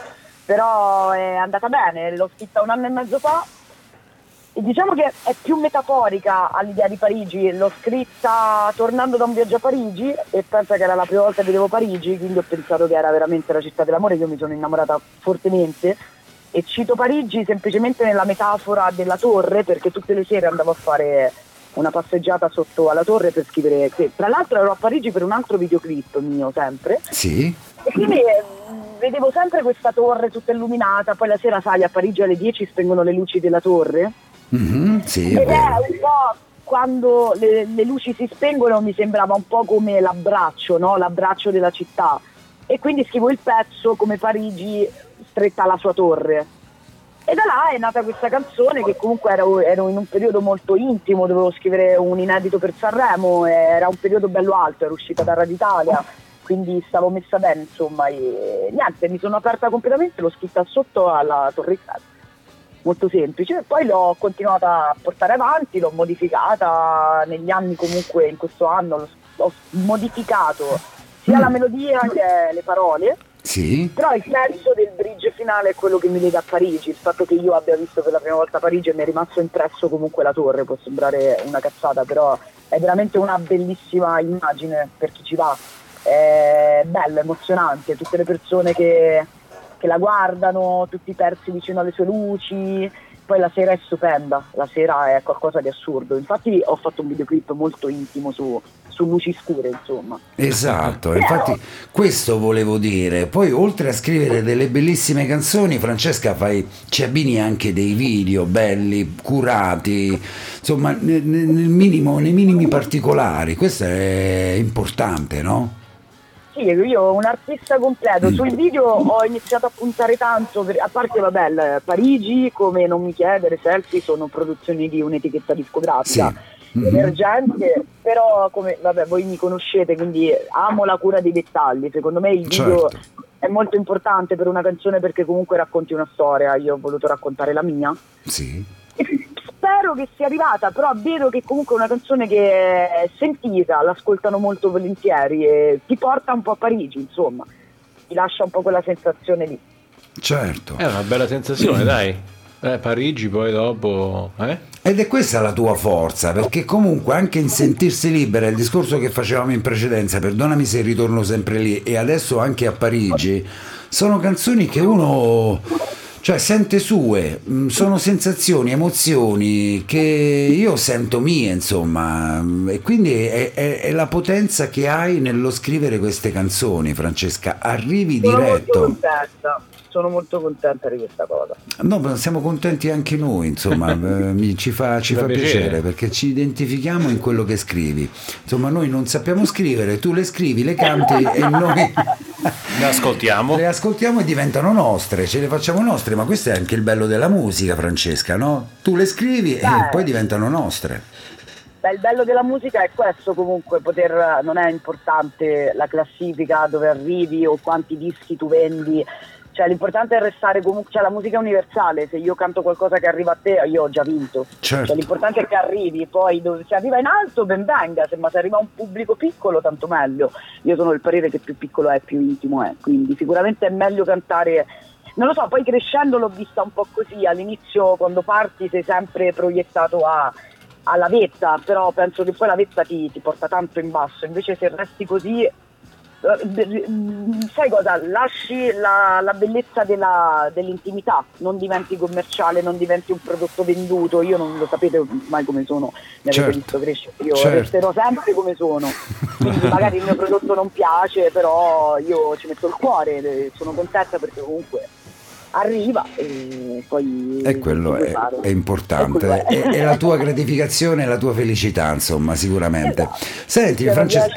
però è andata bene, l'ho scritta un anno e mezzo fa e diciamo che è più metaforica all'idea di Parigi, l'ho scritta tornando da un viaggio a Parigi e penso che era la prima volta che vedevo Parigi, quindi ho pensato che era veramente la città dell'amore, io mi sono innamorata fortemente e cito Parigi semplicemente nella metafora della torre perché tutte le sere andavo a fare una passeggiata sotto alla torre per scrivere, tra l'altro ero a Parigi per un altro videoclip mio sempre, sì, e quindi vedevo sempre questa torre tutta illuminata, poi la sera sai a Parigi alle 10 spengono le luci della torre, sì, ed è un po' quando le luci si spengono mi sembrava un po' come l'abbraccio, no? L'abbraccio della città e quindi scrivo il pezzo come Parigi stretta alla sua torre. E da là è nata questa canzone, che comunque ero in un periodo molto intimo, dovevo scrivere un inedito per Sanremo, era un periodo bello alto, ero uscita da Raditalia, quindi stavo messa bene, insomma, e niente, mi sono aperta completamente, l'ho scritta sotto alla Torre Eiffel, molto semplice, e poi l'ho continuata a portare avanti, l'ho modificata negli anni, comunque in questo anno ho modificato sia la melodia che le parole. Sì. Però il senso del bridge finale è quello che mi lega a Parigi, il fatto che io abbia visto per la prima volta Parigi e mi è rimasto impresso comunque la torre, può sembrare una cazzata, però è veramente una bellissima immagine per chi ci va, è bella, emozionante, tutte le persone che la guardano, tutti persi vicino alle sue luci, poi la sera è stupenda, la sera è qualcosa di assurdo, infatti ho fatto un videoclip molto intimo su luci scure, insomma. Esatto, infatti questo volevo dire. Poi oltre a scrivere delle bellissime canzoni, Francesca, ci abbini anche dei video belli, curati, insomma, nei minimi particolari. Questo è importante, no? Sì, io un artista completo. Sul video ho iniziato a puntare tanto, a parte, vabbè, Parigi, come Non mi chiedere, Selfie, sono produzioni di un'etichetta discografica. Sì. Emergente, però come vabbè voi mi conoscete, quindi amo la cura dei dettagli. Secondo me il video è molto importante per una canzone, perché comunque racconti una storia, io ho voluto raccontare la mia. Sì. E spero che sia arrivata, però vedo che comunque è una canzone che è sentita, l'ascoltano molto volentieri e ti porta un po' a Parigi, insomma, ti lascia un po' quella sensazione lì. Certo. È una bella sensazione, dai. Parigi poi dopo, Ed è questa la tua forza, perché comunque anche in sentirsi libera, il discorso che facevamo in precedenza, perdonami se ritorno sempre lì, e adesso anche a Parigi, sono canzoni che uno sente sue, sono sensazioni, emozioni che io sento mie, insomma, e quindi è la potenza che hai nello scrivere queste canzoni, Francesca, arrivi diretto. Sono molto contenta di questa cosa. No, ma siamo contenti anche noi, insomma, ci fa piacere, perché ci identifichiamo in quello che scrivi. Insomma, noi non sappiamo scrivere, tu le scrivi, le canti e noi le ascoltiamo e diventano nostre, ce le facciamo nostre, ma questo è anche il bello della musica, Francesca, no? Tu le scrivi e poi diventano nostre. Beh, il bello della musica è questo, comunque non è importante la classifica, dove arrivi o quanti dischi tu vendi. Cioè l'importante è restare comunque, la musica è universale, se io canto qualcosa che arriva a te io ho già vinto. Certo. Cioè, l'importante è che arrivi, poi se arriva in alto ben venga, ma se arriva un pubblico piccolo tanto meglio. Io sono del parere che più piccolo è più intimo è, quindi sicuramente è meglio cantare, non lo so, poi crescendo l'ho vista un po' così, all'inizio quando parti sei sempre proiettato alla vetta, però penso che poi la vetta ti porta tanto in basso, invece se resti così, sai cosa? Lasci la bellezza dell'intimità, non diventi commerciale, non diventi un prodotto venduto. Io non lo sapete mai come sono, mi avete visto crescere, io resterò sempre come sono, quindi magari il mio prodotto non piace, però io ci metto il cuore, sono contenta perché comunque arriva e poi è importante, è la tua gratificazione e la tua felicità, insomma, sicuramente. Esatto. Senti, Francesca,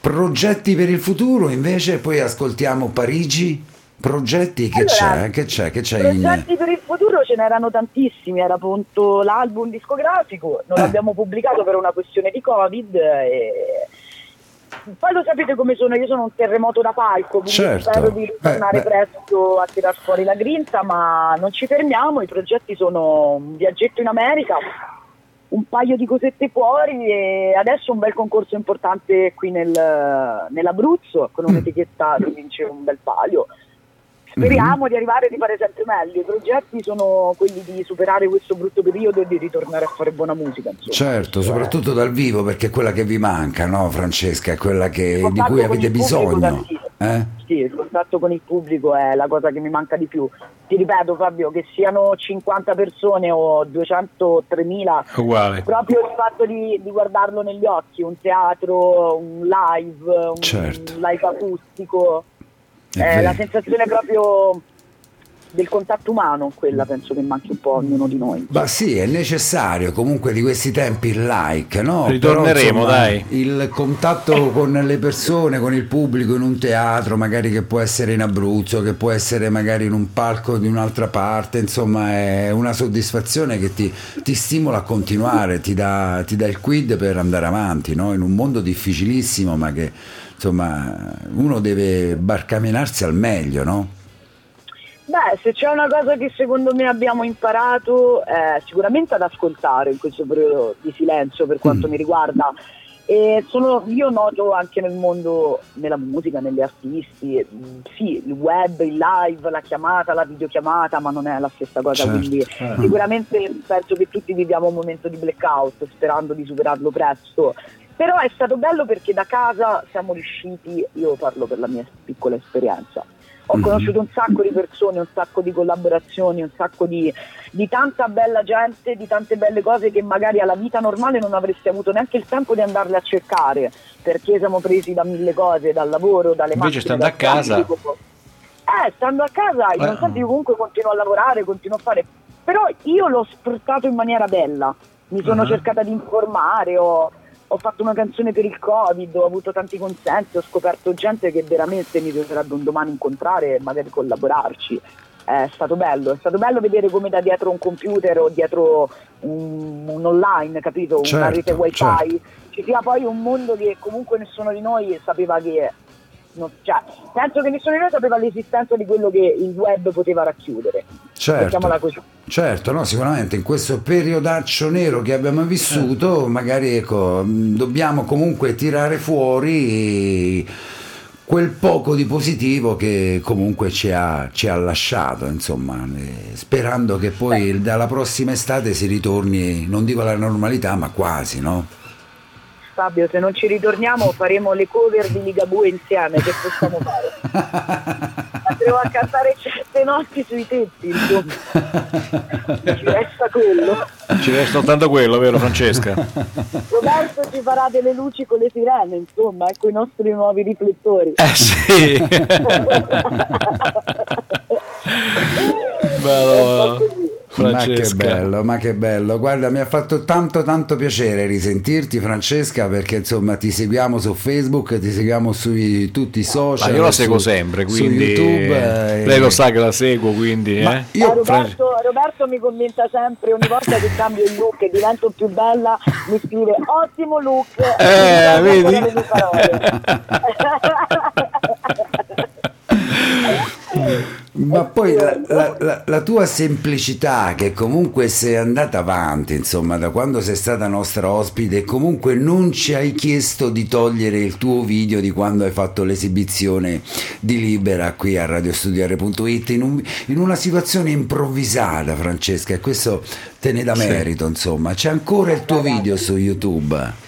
progetti per il futuro invece, poi ascoltiamo Parigi. Progetti che allora, c'è? Che c'è progetti per il futuro ce n'erano tantissimi, era appunto l'album discografico, non l'abbiamo pubblicato per una questione di Covid e poi lo sapete come sono, io sono un terremoto da palco, quindi spero di tornare presto a tirar fuori la grinta, ma non ci fermiamo, i progetti sono un viaggetto in America, un paio di cosette fuori e adesso un bel concorso importante qui nell'Abruzzo con un'etichetta che vince un bel palio. Speriamo di arrivare e di fare sempre meglio. I progetti sono quelli di superare questo brutto periodo e di ritornare a fare buona musica, insomma. Certo, soprattutto dal vivo, perché è quella che vi manca, no, Francesca? È quella di cui avete bisogno. Sì, il contatto con il pubblico è la cosa che mi manca di più. Ti ripeto, Fabio, che siano 50 persone o 203.000, uguale. Proprio il fatto di guardarlo negli occhi, un teatro, un live, un live acustico. La sensazione proprio del contatto umano, quella penso che manchi un po' a ognuno di noi. Ma sì, è necessario comunque di questi tempi il like, no? Ritorneremo, però, insomma, dai. Il contatto con le persone, con il pubblico in un teatro, magari che può essere in Abruzzo, che può essere magari in un palco di un'altra parte, insomma è una soddisfazione che ti stimola a continuare, ti dà il quid per andare avanti, no? In un mondo difficilissimo, ma che insomma uno deve barcamenarsi al meglio, no? Beh, se c'è una cosa che secondo me abbiamo imparato sicuramente ad ascoltare in questo periodo di silenzio, per quanto mi riguarda, e io noto anche nel mondo, nella musica, negli artisti, sì, il web, il live, la chiamata, la videochiamata, ma non è la stessa cosa, certo. Quindi sicuramente penso che tutti viviamo un momento di blackout, sperando di superarlo presto. Però è stato bello perché da casa siamo riusciti, io parlo per la mia piccola esperienza, ho conosciuto un sacco di persone, un sacco di collaborazioni, un sacco di tanta bella gente, di tante belle cose che magari alla vita normale non avresti avuto neanche il tempo di andarle a cercare, perché siamo presi da mille cose, dal lavoro, dalle macchine. Invece stando a casa. Stando a casa, nonostante io comunque continuo a lavorare, continuo a fare, però io l'ho sfruttato in maniera bella, mi sono cercata di informare, ho fatto una canzone per il Covid, ho avuto tanti consensi, ho scoperto gente che veramente mi piacerebbe un domani incontrare e magari collaborarci. È stato bello vedere come da dietro un computer o dietro un online, capito? Certo, una rete wifi, certo. Ci sia poi un mondo che comunque nessuno di noi sapeva che... penso che nessuno di noi sapeva l'esistenza di quello che il web poteva racchiudere. Certo, no, sicuramente in questo periodaccio nero che abbiamo vissuto, magari dobbiamo comunque tirare fuori quel poco di positivo che comunque ci ha lasciato, insomma, sperando che poi dalla prossima estate si ritorni, non dico alla normalità, ma quasi, no? Fabio, se non ci ritorniamo faremo le cover di Ligabue insieme, che possiamo fare? Andremo a cantare certe notti sui tetti, insomma. Ci resta soltanto quello, vero Francesca? Roberto ci farà delle luci con le sirene, insomma, ecco i nostri nuovi riflettori. Sì. Bello. Francesca. Ma che bello, guarda, mi ha fatto tanto piacere risentirti, Francesca, perché insomma ti seguiamo su Facebook, ti seguiamo su tutti i social. Ma io la seguo sempre, quindi su YouTube, lei lo sa che la seguo, quindi Roberto mi commenta sempre, ogni volta che cambio il look e divento più bella mi scrive ottimo look, vedi? Ma poi la tua semplicità, che comunque sei andata avanti, insomma, da quando sei stata nostra ospite, comunque non ci hai chiesto di togliere il tuo video di quando hai fatto l'esibizione di Libera qui a Radio Studio R.it in una situazione improvvisata, Francesca, e questo te ne dà merito, insomma. C'è ancora il tuo video su YouTube.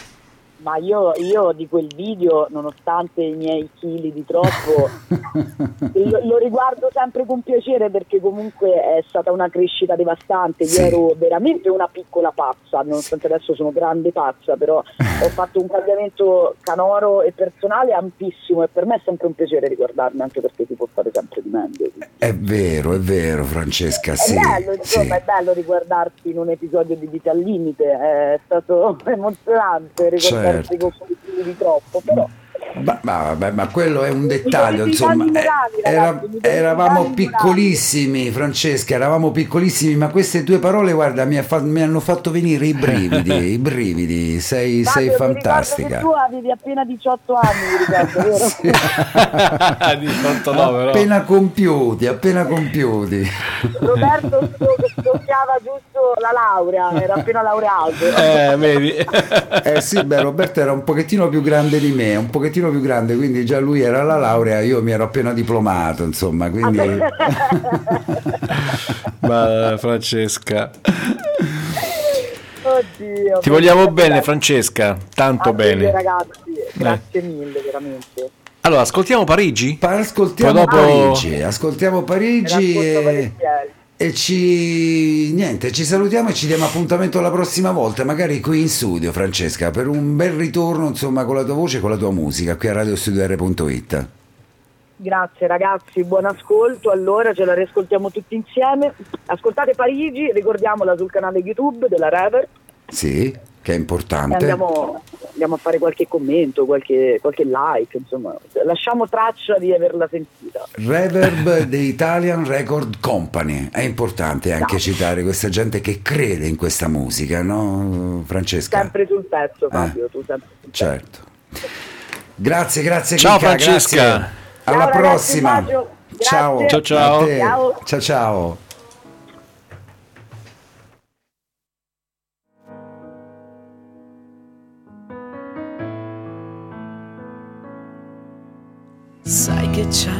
Ma io di quel video, nonostante i miei chili di troppo, lo riguardo sempre con piacere, perché comunque è stata una crescita devastante. Io ero veramente una piccola pazza, nonostante adesso sono grande pazza, però ho fatto un cambiamento canoro e personale ampissimo, e per me è sempre un piacere riguardarmi, anche perché si può fare sempre di meglio. È vero Francesca, è bello riguardarsi in un episodio di Vita al Limite, è stato emozionante riguardare. Di troppo, però. Ma quello è un dettaglio, insomma, eravamo piccolissimi, Francesca, ma queste tue parole, guarda, mi hanno fatto venire i brividi, sei fantastica. Tu avevi appena 18 anni, ricordo, vero? Sì. 18 no, appena compiuti. Roberto toccava giusto la laurea, era appena laureato. Vedi. Sì, beh, Roberto era un pochettino più grande di me, quindi già lui era alla laurea, io mi ero appena diplomato, insomma, quindi. Ma Francesca, oddio, ti vogliamo bene, Francesca, tanto bene, ragazzi, grazie mille veramente. Allora ascoltiamo Parigi? Ascoltiamo Parigi e ci salutiamo e ci diamo appuntamento la prossima volta, magari qui in studio, Francesca, per un bel ritorno, insomma, con la tua voce e con la tua musica qui a radiostudio R.it. Grazie ragazzi, buon ascolto. Allora ce la riascoltiamo tutti insieme. Ascoltate Parigi, ricordiamola sul canale YouTube della Reverb. Sì, che è importante. Andiamo a fare qualche commento, qualche like, insomma, lasciamo traccia di averla sentita. Reverb The Italian Record Company, è importante anche citare questa gente che crede in questa musica, no Francesca? Sempre sul pezzo, Fabio, tu sempre sul pezzo. Certo. Grazie ciao Chica, Francesca. Grazie. Alla prossima. Ciao. Ciao. Sai che c'è?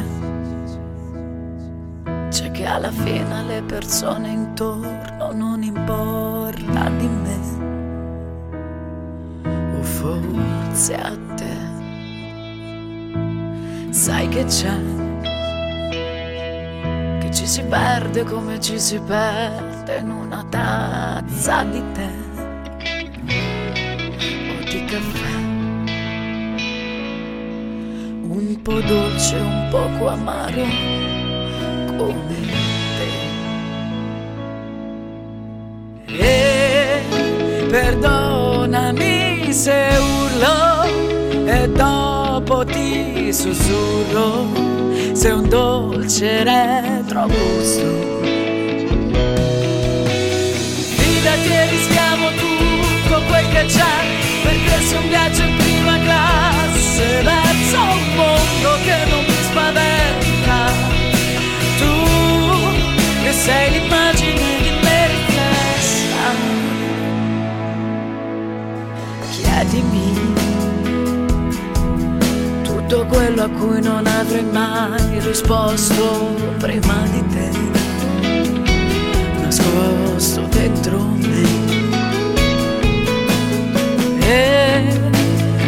C'è che alla fine le persone intorno non importa di me, o forse a te. Sai che c'è, che ci si perde come ci si perde in una tazza di tè o di caffè, un po' dolce, un poco amaro come te. E perdonami se urlo e dopo ti sussurro, sei un dolce retrogusto. Fidati e rischiamo tutto quel che c'è, perché su un viaggio in prima classe verso un mondo che non mi spaventa. Tu che sei l'immagine di me riflessa, chiedimi tutto quello a cui non avrei mai risposto prima di te, nascosto dentro me. E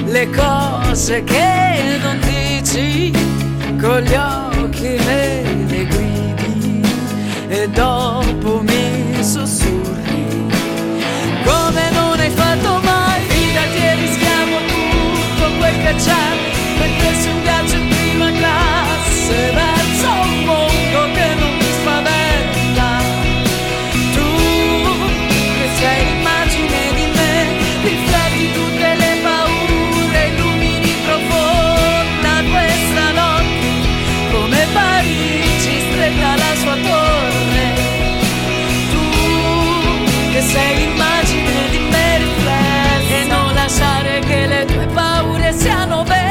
le cose che non dici, con gli occhi me le guidi e dopo mi sussurri come non hai fatto mai. Fidati e rischiamo tutto quel che c'è, perché se un viaggio in prima classe verso un mondo che non mi spaventa, tu che sei l'immagine di me, rifletti tutte le paure, illumini profonda questa notte, come Parigi stretta la sua torre, tu che sei l'immagine di me riflessa, e non lasciare che le tue paure siano vere.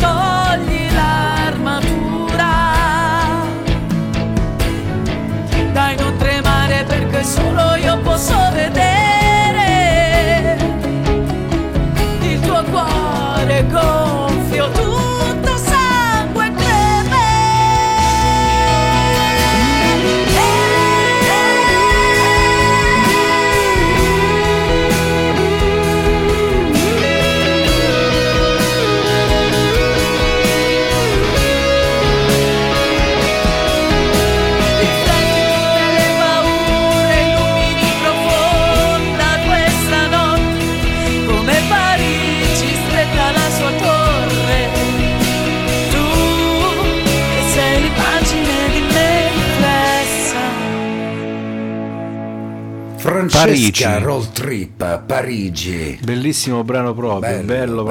Togli l'armatura, dai non tremare perché solo io posso vedere il tuo cuore gonfio, tutto sangue e creme. Francesca Roll Trip, Parigi, bellissimo brano proprio, bello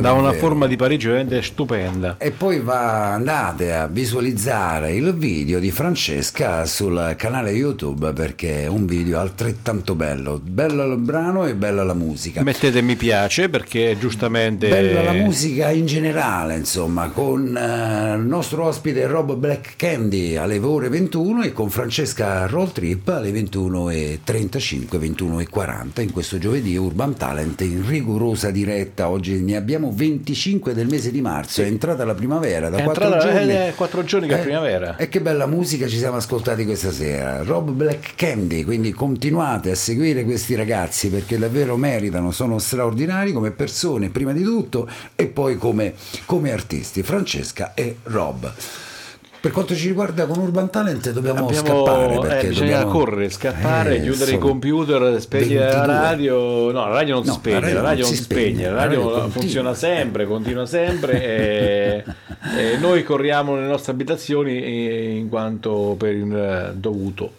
da una forma di Parigi veramente stupenda. E poi andate a visualizzare il video di Francesca sul canale YouTube, perché è un video altrettanto bello il brano e bella la musica. Mettete mi piace, perché giustamente bella la musica in generale, insomma, con il nostro ospite Rob Black Candy alle ore 21 e con Francesca Roll Trip alle 21:35, 21:40 in questo giovedì Urban Talent in rigorosa diretta. Oggi ne abbiamo 25 del mese di marzo, è entrata la primavera, da 4 giorni che è primavera. E che bella musica ci siamo ascoltati questa sera, Rob Black Candy, quindi continuate a seguire questi ragazzi perché davvero meritano, sono straordinari come persone prima di tutto e poi come artisti, Francesca e Rob. Per quanto ci riguarda con Urban Talent dobbiamo scappare, perché bisogna correre, scappare, chiudere i computer, spegnere la radio. No, la radio non si spegne, la radio non si spegne, la radio funziona sempre, continua sempre. E noi corriamo nelle nostre abitazioni in quanto per il dovuto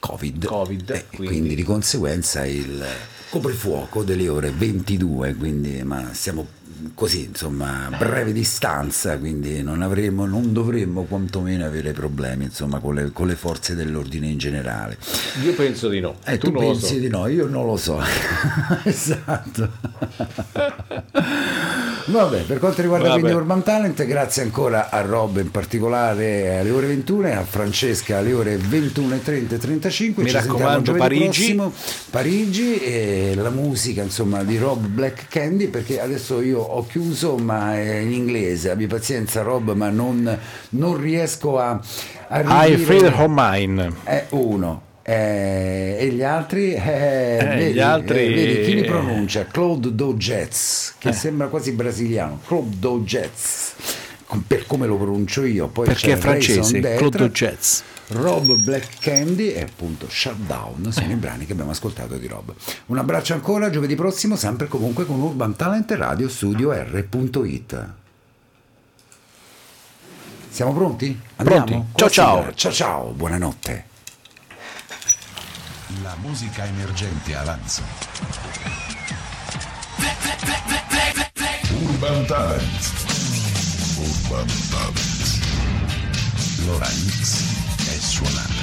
Covid quindi di conseguenza il coprifuoco delle ore 22, quindi ma siamo così, insomma, a breve distanza, quindi non dovremmo quantomeno avere problemi, insomma, con le forze dell'ordine in generale. Io penso di no. Tu non pensi di no, io non lo so. Esatto. Vabbè, per quanto riguarda quindi Urban Talent, grazie ancora a Rob in particolare alle ore 21, a Francesca alle ore 21:30 e 35. Mi raccomando, Parigi e la musica, insomma, di Rob Black Candy, perché adesso io ho chiuso, ma in inglese, abbi pazienza Rob, ma non riesco a I Feel Mine è uno. E gli altri, vedi chi li pronuncia? Claude Dojets, che sembra quasi brasiliano. Claude Dojets, per come lo pronuncio io. Poi perché c'è, è francese, Claude Dojets. Rob Black Candy e appunto Shutdown sono i brani che abbiamo ascoltato di Rob. Un abbraccio ancora, giovedì prossimo sempre comunque con Urban Talent, Radio Studio R.it. Siamo pronti? Andiamo? Pronti. Ciao, buonanotte. La musica emergente a Lanzo. Urban Talent. L'ora X è suonata.